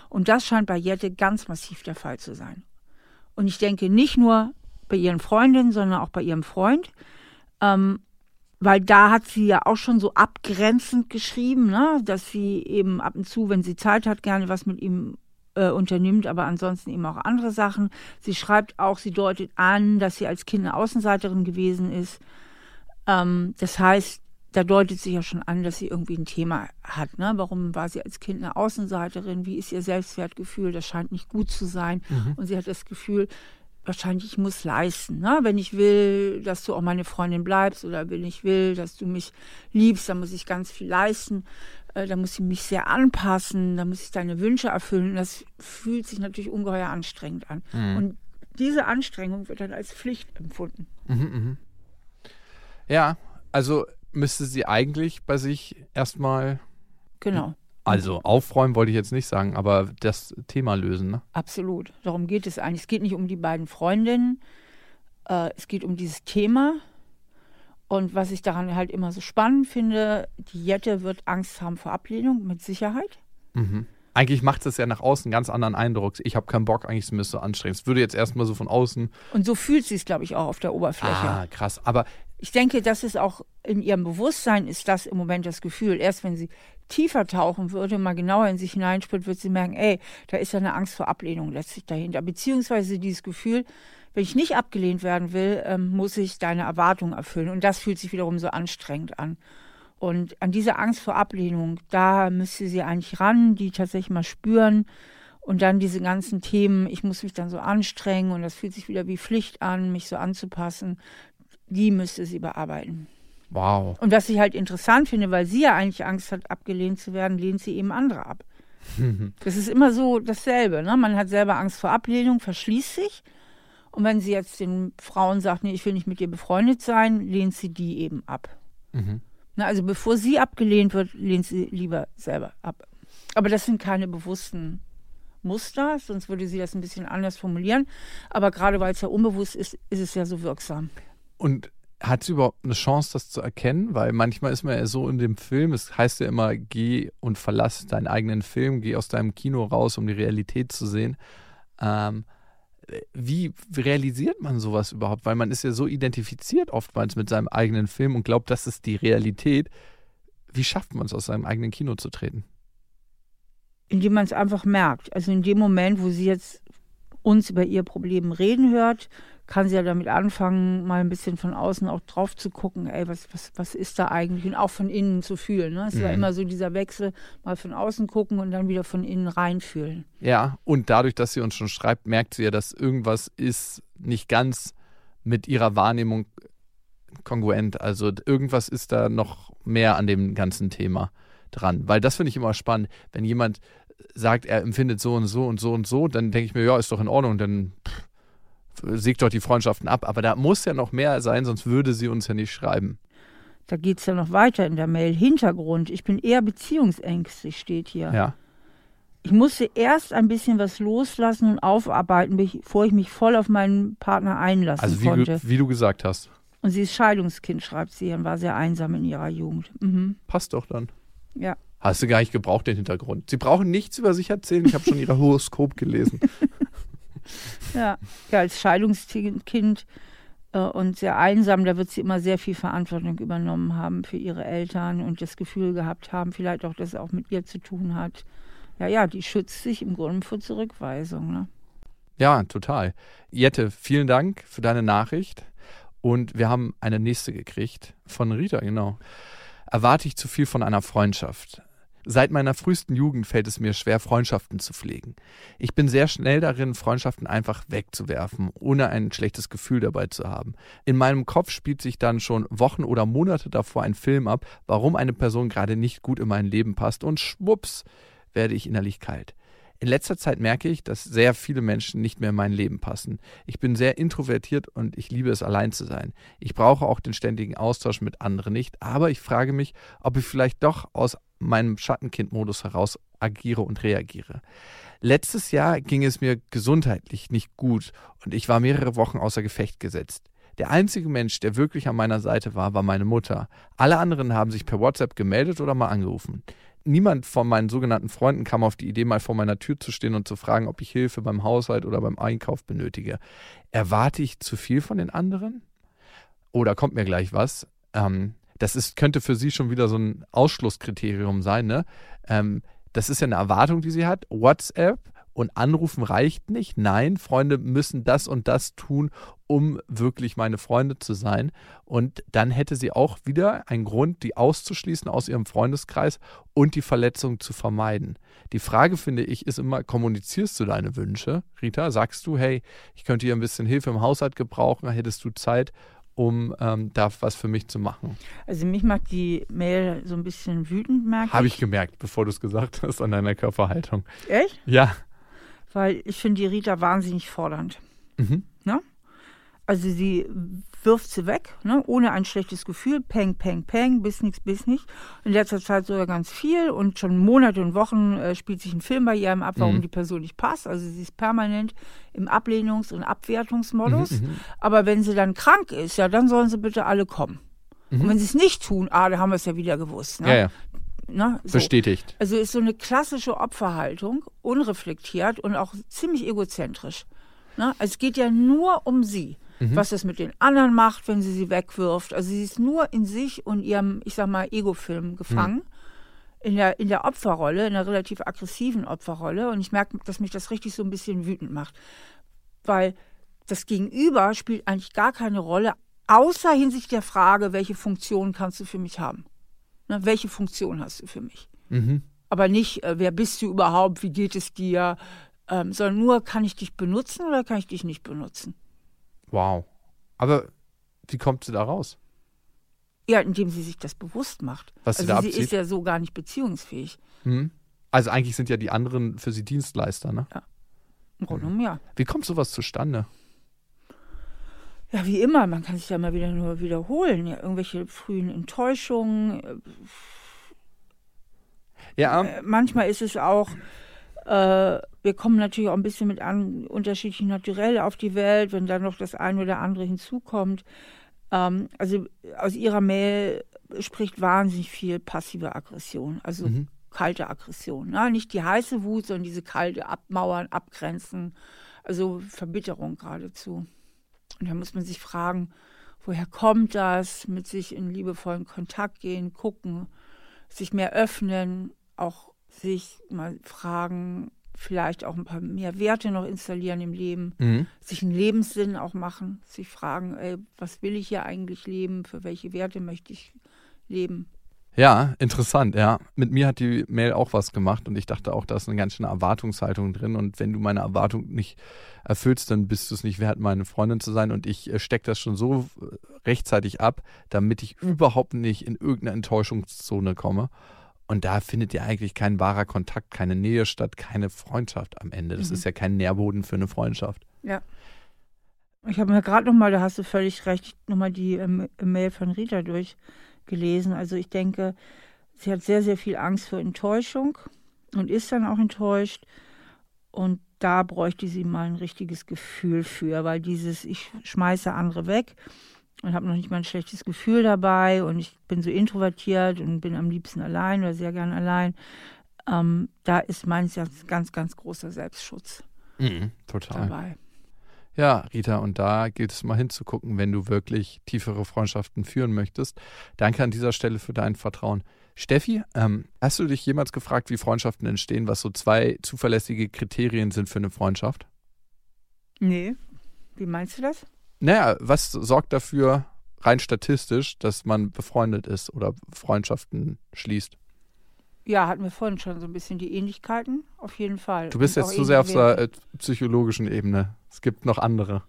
Und das scheint bei Jette ganz massiv der Fall zu sein. Und ich denke nicht nur bei ihren Freundinnen, sondern auch bei ihrem Freund, weil da hat sie ja auch schon so abgrenzend geschrieben, ne? Dass sie eben ab und zu, wenn sie Zeit hat, gerne was mit ihm unternimmt, aber ansonsten eben auch andere Sachen. Sie schreibt auch, sie deutet an, dass sie als Kind eine Außenseiterin gewesen ist. Das heißt, da deutet sich ja schon an, dass sie irgendwie ein Thema hat. Ne? Warum war sie als Kind eine Außenseiterin? Wie ist ihr Selbstwertgefühl? Das scheint nicht gut zu sein. Mhm. Und sie hat das Gefühl, wahrscheinlich, ich muss leisten. Ne? Wenn ich will, dass du auch meine Freundin bleibst oder wenn ich will, dass du mich liebst, dann muss ich ganz viel leisten. Da muss ich mich sehr anpassen, da muss ich deine Wünsche erfüllen. Das fühlt sich natürlich ungeheuer anstrengend an. Mhm. Und diese Anstrengung wird dann als Pflicht empfunden. Mhm, mh. Ja, also müsste sie eigentlich bei sich erstmal... Genau. Also aufräumen wollte ich jetzt nicht sagen, aber das Thema lösen, ne? Absolut, darum geht es eigentlich. Es geht nicht um die beiden Freundinnen, es geht um dieses Thema. Und was ich daran halt immer so spannend finde, die Jette wird Angst haben vor Ablehnung, mit Sicherheit. Mhm. Eigentlich macht es ja nach außen einen ganz anderen Eindruck. Ich habe keinen Bock, eigentlich ist mir so anstrengend. Es würde jetzt erstmal so von außen. Und so fühlt sie es, glaube ich, auch auf der Oberfläche. Ah, krass. Aber ich denke, das ist auch in ihrem Bewusstsein, ist das im Moment das Gefühl. Erst wenn sie tiefer tauchen würde, mal genauer in sich hineinspürt, wird sie merken, ey, da ist ja eine Angst vor Ablehnung letztlich dahinter. Beziehungsweise dieses Gefühl, wenn ich nicht abgelehnt werden will, muss ich deine Erwartungen erfüllen. Und das fühlt sich wiederum so anstrengend an. Und an diese Angst vor Ablehnung, da müsste sie eigentlich ran, die tatsächlich mal spüren. Und dann diese ganzen Themen, ich muss mich dann so anstrengen und das fühlt sich wieder wie Pflicht an, mich so anzupassen, die müsste sie bearbeiten. Wow. Und was ich halt interessant finde, weil sie ja eigentlich Angst hat, abgelehnt zu werden, lehnt sie eben andere ab. Das ist immer so dasselbe. Ne? Man hat selber Angst vor Ablehnung, verschließt sich. Und wenn sie jetzt den Frauen sagt, nee, ich will nicht mit dir befreundet sein, lehnt sie die eben ab. Mhm. Na, also bevor sie abgelehnt wird, lehnt sie lieber selber ab. Aber das sind keine bewussten Muster, sonst würde sie das ein bisschen anders formulieren. Aber gerade weil es ja unbewusst ist, ist es ja so wirksam. Und hat sie überhaupt eine Chance, das zu erkennen? Weil manchmal ist man ja so in dem Film, es heißt ja immer, geh und verlass deinen eigenen Film, geh aus deinem Kino raus, um die Realität zu sehen. Wie realisiert man sowas überhaupt? Weil man ist ja so identifiziert oftmals mit seinem eigenen Film und glaubt, das ist die Realität. Wie schafft man es, aus seinem eigenen Kino zu treten? Indem man es einfach merkt. Also in dem Moment, wo sie jetzt uns über ihr Problem reden hört, kann sie ja damit anfangen, mal ein bisschen von außen auch drauf zu gucken, ey, was ist da eigentlich? Und auch von innen zu fühlen. Ne? Es ist ja immer so dieser Wechsel, mal von außen gucken und dann wieder von innen reinfühlen. Ja, und dadurch, dass sie uns schon schreibt, merkt sie ja, dass irgendwas ist nicht ganz mit ihrer Wahrnehmung kongruent. Also irgendwas ist da noch mehr an dem ganzen Thema dran. Weil das finde ich immer spannend, wenn jemand sagt, er empfindet so und so und so und so, dann denke ich mir, ja, ist doch in Ordnung, dann... sägt doch die Freundschaften ab, aber da muss ja noch mehr sein, sonst würde sie uns ja nicht schreiben. Da geht es ja noch weiter in der Mail. Hintergrund, ich bin eher beziehungsängstlich, steht hier. Ja. Ich musste erst ein bisschen was loslassen und aufarbeiten, bevor ich mich voll auf meinen Partner einlassen konnte. Also wie du gesagt hast. Und sie ist Scheidungskind, schreibt sie, und war sehr einsam in ihrer Jugend. Mhm. Passt doch dann. Ja. Hast du gar nicht gebraucht, den Hintergrund. Sie brauchen nichts über sich erzählen, ich habe schon ihr Horoskop gelesen. Ja, als Scheidungskind und sehr einsam, da wird sie immer sehr viel Verantwortung übernommen haben für ihre Eltern und das Gefühl gehabt haben, vielleicht auch, dass es auch mit ihr zu tun hat. Ja, die schützt sich im Grunde vor Zurückweisung. Ne? Ja, total. Jette, vielen Dank für deine Nachricht. Und wir haben eine nächste gekriegt von Rita, genau. Erwarte ich zu viel von einer Freundschaft? Seit meiner frühesten Jugend fällt es mir schwer, Freundschaften zu pflegen. Ich bin sehr schnell darin, Freundschaften einfach wegzuwerfen, ohne ein schlechtes Gefühl dabei zu haben. In meinem Kopf spielt sich dann schon Wochen oder Monate davor ein Film ab, warum eine Person gerade nicht gut in mein Leben passt, und schwupps werde ich innerlich kalt. In letzter Zeit merke ich, dass sehr viele Menschen nicht mehr in mein Leben passen. Ich bin sehr introvertiert und ich liebe es, allein zu sein. Ich brauche auch den ständigen Austausch mit anderen nicht, aber ich frage mich, ob ich vielleicht doch aus meinem Schattenkind-Modus heraus agiere und reagiere. Letztes Jahr ging es mir gesundheitlich nicht gut und ich war mehrere Wochen außer Gefecht gesetzt. Der einzige Mensch, der wirklich an meiner Seite war, war meine Mutter. Alle anderen haben sich per WhatsApp gemeldet oder mal angerufen. Niemand von meinen sogenannten Freunden kam auf die Idee, mal vor meiner Tür zu stehen und zu fragen, ob ich Hilfe beim Haushalt oder beim Einkauf benötige. Erwarte ich zu viel von den anderen? Oder kommt mir gleich was? Das könnte für sie schon wieder so ein Ausschlusskriterium sein, ne? Das ist ja eine Erwartung, die sie hat. WhatsApp und Anrufen reicht nicht. Nein, Freunde müssen das und das tun, um wirklich meine Freunde zu sein. Und dann hätte sie auch wieder einen Grund, die auszuschließen aus ihrem Freundeskreis und die Verletzung zu vermeiden. Die Frage, finde ich, ist immer, kommunizierst du deine Wünsche? Rita, sagst du, hey, ich könnte hier ein bisschen Hilfe im Haushalt gebrauchen, hättest du Zeit, um da was für mich zu machen? Also mich macht die Mail so ein bisschen wütend, merke ich. Habe ich gemerkt, bevor du es gesagt hast, an deiner Körperhaltung. Echt? Ja. Weil ich finde die Rita wahnsinnig fordernd. Mhm. Ne? Also sie wirft sie weg, ne? Ohne ein schlechtes Gefühl. Peng, peng, peng, bis nicht. In letzter Zeit sogar ganz viel und schon Monate und Wochen spielt sich ein Film bei ihr ab, warum die Person nicht passt. Also sie ist permanent im Ablehnungs- und Abwertungsmodus. Mhm, aber wenn sie dann krank ist, ja, dann sollen sie bitte alle kommen. Mhm. Und wenn sie es nicht tun, da haben wir es ja wieder gewusst. Ne? Ja. Ne, so. Bestätigt. Also ist so eine klassische Opferhaltung, unreflektiert und auch ziemlich egozentrisch. Ne? Also es geht ja nur um sie, was das mit den anderen macht, wenn sie sie wegwirft. Also sie ist nur in sich und ihrem, ich sag mal, Ego-Film gefangen, in der Opferrolle, in der relativ aggressiven Opferrolle. Und ich merke, dass mich das richtig so ein bisschen wütend macht. Weil das Gegenüber spielt eigentlich gar keine Rolle, außer hinsichtlich der Frage, welche Funktion kannst du für mich haben? Na, welche Funktion hast du für mich? Mhm. Aber nicht, wer bist du überhaupt, wie geht es dir, sondern nur, kann ich dich benutzen oder kann ich dich nicht benutzen? Wow. Aber wie kommt sie da raus? Ja, indem sie sich das bewusst macht. Was also sie ist ja so gar nicht beziehungsfähig. Mhm. Also eigentlich sind ja die anderen für sie Dienstleister, ne? Ja. Im Grunde genommen, ja. Wie kommt sowas zustande? Ja, wie immer, man kann sich ja mal wieder nur wiederholen. Ja, irgendwelche frühen Enttäuschungen. Ja. Manchmal ist es auch, wir kommen natürlich auch ein bisschen mit unterschiedlichen Naturell auf die Welt, wenn dann noch das eine oder andere hinzukommt. Also aus ihrer Mail spricht wahnsinnig viel passive Aggression, also kalte Aggression. Ne? Nicht die heiße Wut, sondern diese kalte Abmauern, Abgrenzen, also Verbitterung geradezu. Und da muss man sich fragen, woher kommt das? Mit sich in liebevollen Kontakt gehen, gucken, sich mehr öffnen, auch sich mal fragen, vielleicht auch ein paar mehr Werte noch installieren im Leben, sich einen Lebenssinn auch machen, sich fragen, ey, was will ich hier eigentlich leben, für welche Werte möchte ich leben? Ja, interessant, ja. Mit mir hat die Mail auch was gemacht und ich dachte auch, da ist eine ganz schöne Erwartungshaltung drin und wenn du meine Erwartung nicht erfüllst, dann bist du es nicht wert, meine Freundin zu sein und ich stecke das schon so rechtzeitig ab, damit ich überhaupt nicht in irgendeine Enttäuschungszone komme und da findet ja eigentlich kein wahrer Kontakt, keine Nähe statt, keine Freundschaft am Ende. Das ist ja kein Nährboden für eine Freundschaft. Ja. Ich habe mir gerade nochmal, da hast du völlig recht, nochmal die Mail von Rita durchgelesen. Also ich denke, sie hat sehr, sehr viel Angst vor Enttäuschung und ist dann auch enttäuscht. Und da bräuchte sie mal ein richtiges Gefühl für, weil dieses, ich schmeiße andere weg und habe noch nicht mal ein schlechtes Gefühl dabei und ich bin so introvertiert und bin am liebsten allein oder sehr gern allein. Da ist meines Erachtens ganz, ganz großer Selbstschutz total dabei. Ja, Rita, und da gilt es mal hinzugucken, wenn du wirklich tiefere Freundschaften führen möchtest. Danke an dieser Stelle für dein Vertrauen. Steffi, hast du dich jemals gefragt, wie Freundschaften entstehen, was so zwei zuverlässige Kriterien sind für eine Freundschaft? Nee, wie meinst du das? Naja, was sorgt dafür, rein statistisch, dass man befreundet ist oder Freundschaften schließt? Ja, hatten wir vorhin schon so ein bisschen die Ähnlichkeiten, auf jeden Fall. Du bist jetzt zu sehr auf der psychologischen Ebene. Es gibt noch andere.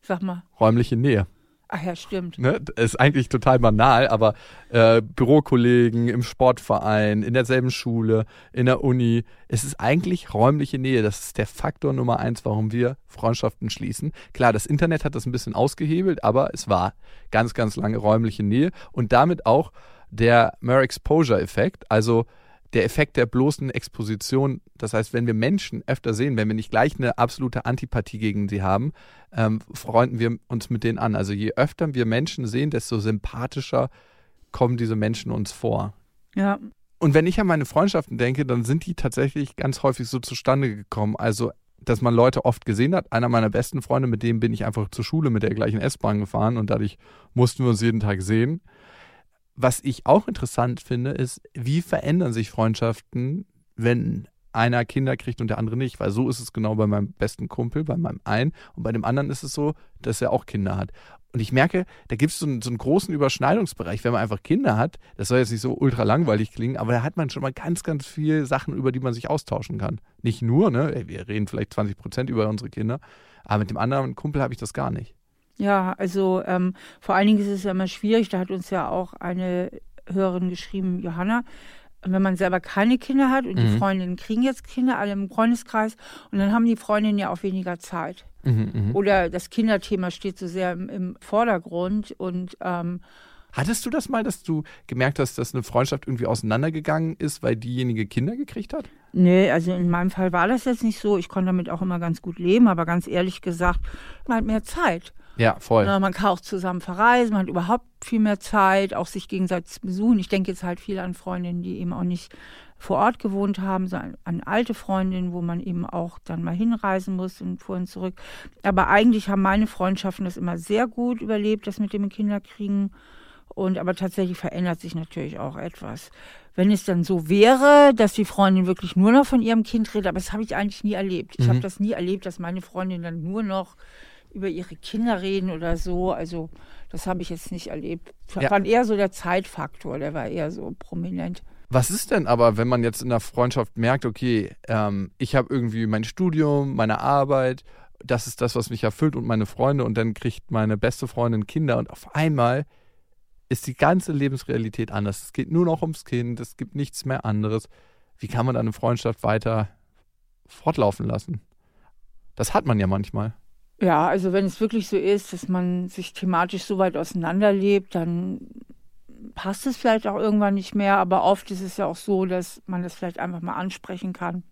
Sag mal. Räumliche Nähe. Ach ja, stimmt. Ne? Ist eigentlich total banal, aber Bürokollegen im Sportverein, in derselben Schule, in der Uni, es ist eigentlich räumliche Nähe. Das ist der Faktor Nummer 1, warum wir Freundschaften schließen. Klar, das Internet hat das ein bisschen ausgehebelt, aber es war ganz, ganz lange räumliche Nähe und damit auch der Mere-Exposure-Effekt, also der Effekt der bloßen Exposition. Das heißt, wenn wir Menschen öfter sehen, wenn wir nicht gleich eine absolute Antipathie gegen sie haben, freunden wir uns mit denen an. Also je öfter wir Menschen sehen, desto sympathischer kommen diese Menschen uns vor. Ja. Und wenn ich an meine Freundschaften denke, dann sind die tatsächlich ganz häufig so zustande gekommen. Also, dass man Leute oft gesehen hat. Einer meiner besten Freunde, mit dem bin ich einfach zur Schule mit der gleichen S-Bahn gefahren und dadurch mussten wir uns jeden Tag sehen. Was ich auch interessant finde, ist, wie verändern sich Freundschaften, wenn einer Kinder kriegt und der andere nicht? Weil so ist es genau bei meinem besten Kumpel, bei meinem einen. Und bei dem anderen ist es so, dass er auch Kinder hat. Und ich merke, da gibt es so einen großen Überschneidungsbereich. Wenn man einfach Kinder hat, das soll jetzt nicht so ultra langweilig klingen, aber da hat man schon mal ganz, ganz viele Sachen, über die man sich austauschen kann. Nicht nur, ne? Wir reden vielleicht 20% über unsere Kinder, aber mit dem anderen Kumpel habe ich das gar nicht. Ja, also vor allen Dingen ist es ja immer schwierig, da hat uns ja auch eine Hörerin geschrieben, Johanna, wenn man selber keine Kinder hat und die Freundinnen kriegen jetzt Kinder, alle im Freundeskreis und dann haben die Freundinnen ja auch weniger Zeit. Oder das Kinderthema steht so sehr im Vordergrund und hattest du das mal, dass du gemerkt hast, dass eine Freundschaft irgendwie auseinandergegangen ist, weil diejenige Kinder gekriegt hat? Nee, also in meinem Fall war das jetzt nicht so. Ich konnte damit auch immer ganz gut leben, aber ganz ehrlich gesagt, man hat mehr Zeit. Ja, voll. Na, man kann auch zusammen verreisen, man hat überhaupt viel mehr Zeit, auch sich gegenseitig zu besuchen. Ich denke jetzt halt viel an Freundinnen, die eben auch nicht vor Ort gewohnt haben, sondern an alte Freundinnen, wo man eben auch dann mal hinreisen muss und vor und zurück. Aber eigentlich haben meine Freundschaften das immer sehr gut überlebt, das mit dem Kinderkriegen. Und aber tatsächlich verändert sich natürlich auch etwas. Wenn es dann so wäre, dass die Freundin wirklich nur noch von ihrem Kind redet, aber das habe ich eigentlich nie erlebt. Ich habe das nie erlebt, dass meine Freundin dann nur noch über ihre Kinder reden oder so. Also das habe ich jetzt nicht erlebt. Das war eher so der Zeitfaktor, der war eher so prominent. Was ist denn aber, wenn man jetzt in der Freundschaft merkt, okay, ich habe irgendwie mein Studium, meine Arbeit, das ist das, was mich erfüllt und meine Freunde und dann kriegt meine beste Freundin Kinder und auf einmal ist die ganze Lebensrealität anders. Es geht nur noch ums Kind, es gibt nichts mehr anderes. Wie kann man eine Freundschaft weiter fortlaufen lassen? Das hat man ja manchmal. Ja, also wenn es wirklich so ist, dass man sich thematisch so weit auseinanderlebt, dann passt es vielleicht auch irgendwann nicht mehr. Aber oft ist es ja auch so, dass man das vielleicht einfach mal ansprechen kann.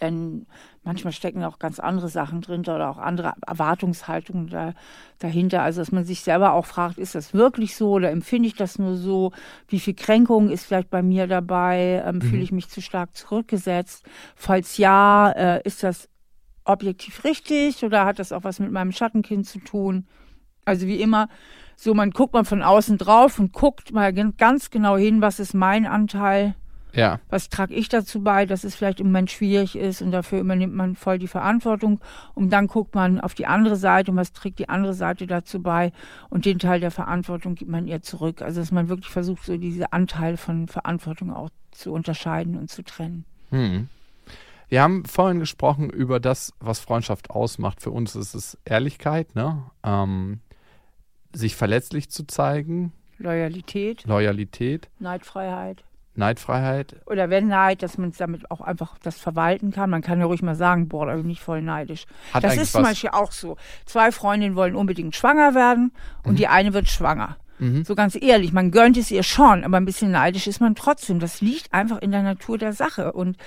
Denn manchmal stecken auch ganz andere Sachen drin oder auch andere Erwartungshaltungen dahinter. Also dass man sich selber auch fragt, ist das wirklich so oder empfinde ich das nur so? Wie viel Kränkung ist vielleicht bei mir dabei? Fühle ich mich zu stark zurückgesetzt? Falls ja, ist das objektiv richtig oder hat das auch was mit meinem Schattenkind zu tun? Also wie immer, so man guckt mal von außen drauf und guckt mal ganz genau hin, was ist mein Anteil, was trage ich dazu bei, dass es vielleicht im Moment schwierig ist und dafür übernimmt man voll die Verantwortung und dann guckt man auf die andere Seite und was trägt die andere Seite dazu bei und den Teil der Verantwortung gibt man ihr zurück. Also dass man wirklich versucht, so diese Anteile von Verantwortung auch zu unterscheiden und zu trennen. Wir haben vorhin gesprochen über das, was Freundschaft ausmacht. Für uns ist es Ehrlichkeit, ne? Sich verletzlich zu zeigen. Loyalität. Neidfreiheit. Oder wenn Neid, dass man es damit auch einfach das verwalten kann. Man kann ja ruhig mal sagen, boah, da bin ich voll neidisch. Das ist zum Beispiel auch so. Zwei Freundinnen wollen unbedingt schwanger werden und die eine wird schwanger. So ganz ehrlich, man gönnt es ihr schon, aber ein bisschen neidisch ist man trotzdem. Das liegt einfach in der Natur der Sache und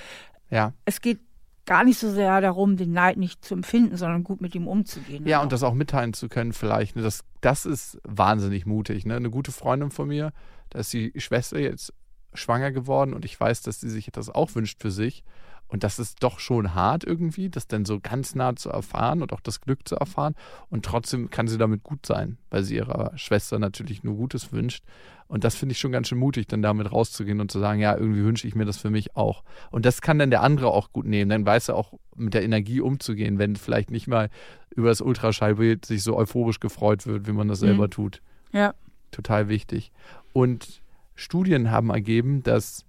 es geht gar nicht so sehr darum, den Neid nicht zu empfinden, sondern gut mit ihm umzugehen. Ja, und das auch mitteilen zu können vielleicht. Das ist wahnsinnig mutig. Ne? Eine gute Freundin von mir, da ist die Schwester jetzt schwanger geworden und ich weiß, dass sie sich das auch wünscht für sich. Und das ist doch schon hart irgendwie, das dann so ganz nah zu erfahren und auch das Glück zu erfahren. Und trotzdem kann sie damit gut sein, weil sie ihrer Schwester natürlich nur Gutes wünscht. Und das finde ich schon ganz schön mutig, dann damit rauszugehen und zu sagen, ja, irgendwie wünsche ich mir das für mich auch. Und das kann dann der andere auch gut nehmen. Dann weiß er auch, mit der Energie umzugehen, wenn vielleicht nicht mal über das Ultraschallbild sich so euphorisch gefreut wird, wie man das selber tut. Ja. Total wichtig. Und Studien haben ergeben, dass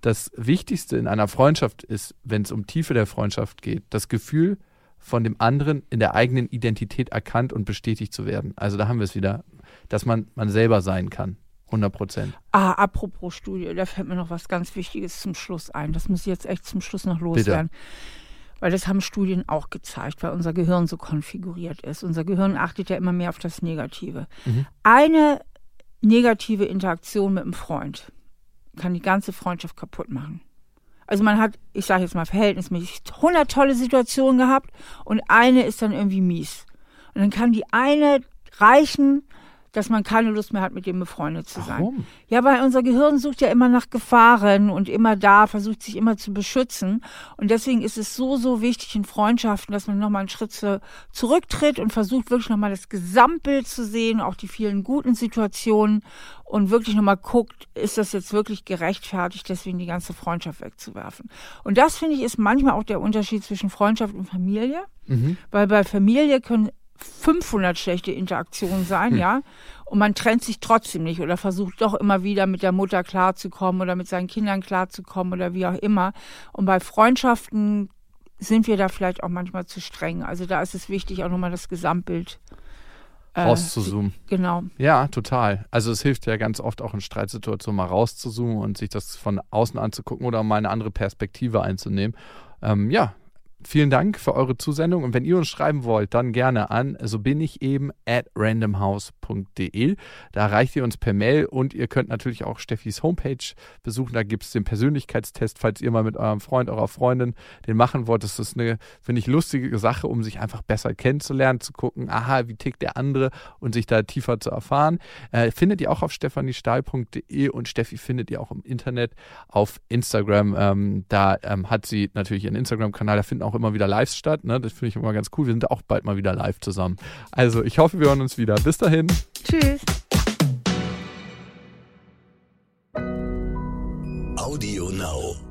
das Wichtigste in einer Freundschaft ist, wenn es um Tiefe der Freundschaft geht, das Gefühl von dem anderen in der eigenen Identität erkannt und bestätigt zu werden. Also da haben wir es wieder, dass man selber sein kann. 100%. Ah, apropos Studie, da fällt mir noch was ganz Wichtiges zum Schluss ein. Das muss ich jetzt echt zum Schluss noch loswerden. Bitte. Weil das haben Studien auch gezeigt, weil unser Gehirn so konfiguriert ist. Unser Gehirn achtet ja immer mehr auf das Negative. Mhm. Eine negative Interaktion mit einem Freund kann die ganze Freundschaft kaputt machen. Also man hat, ich sage jetzt mal verhältnismäßig, 100 tolle Situationen gehabt und eine ist dann irgendwie mies. Und dann kann die eine reichen, dass man keine Lust mehr hat, mit dem befreundet zu sein. Warum? Ja, weil unser Gehirn sucht ja immer nach Gefahren und immer da, versucht sich immer zu beschützen. Und deswegen ist es so, so wichtig in Freundschaften, dass man nochmal einen Schritt zurücktritt und versucht wirklich nochmal das Gesamtbild zu sehen, auch die vielen guten Situationen und wirklich nochmal guckt, ist das jetzt wirklich gerechtfertigt, deswegen die ganze Freundschaft wegzuwerfen. Und das, finde ich, ist manchmal auch der Unterschied zwischen Freundschaft und Familie. Mhm. Weil bei Familie können 500 schlechte Interaktionen sein, ja. Und man trennt sich trotzdem nicht oder versucht doch immer wieder mit der Mutter klarzukommen oder mit seinen Kindern klarzukommen oder wie auch immer. Und bei Freundschaften sind wir da vielleicht auch manchmal zu streng. Also da ist es wichtig, auch nochmal das Gesamtbild rauszuzoomen. Genau. Ja, total. Also es hilft ja ganz oft auch in Streitsituationen mal rauszuzoomen und sich das von außen anzugucken oder mal eine andere Perspektive einzunehmen. Ja. Vielen Dank für eure Zusendung und wenn ihr uns schreiben wollt, dann gerne an sobiniceben@randomhouse.de. Da erreicht ihr uns per Mail und ihr könnt natürlich auch Steffis Homepage besuchen. Da gibt es den Persönlichkeitstest, falls ihr mal mit eurem Freund, eurer Freundin den machen wollt. Das ist eine, finde ich, lustige Sache, um sich einfach besser kennenzulernen, zu gucken, aha, wie tickt der andere und sich da tiefer zu erfahren. Findet ihr auch auf stefaniestahl.de und Steffi findet ihr auch im Internet auf Instagram. Da hat sie natürlich ihren Instagram-Kanal, da finden auch immer wieder Lives statt. Ne? Das finde ich immer ganz cool. Wir sind auch bald mal wieder live zusammen. Also ich hoffe, wir hören uns wieder. Bis dahin. Tschüss. AudioNow.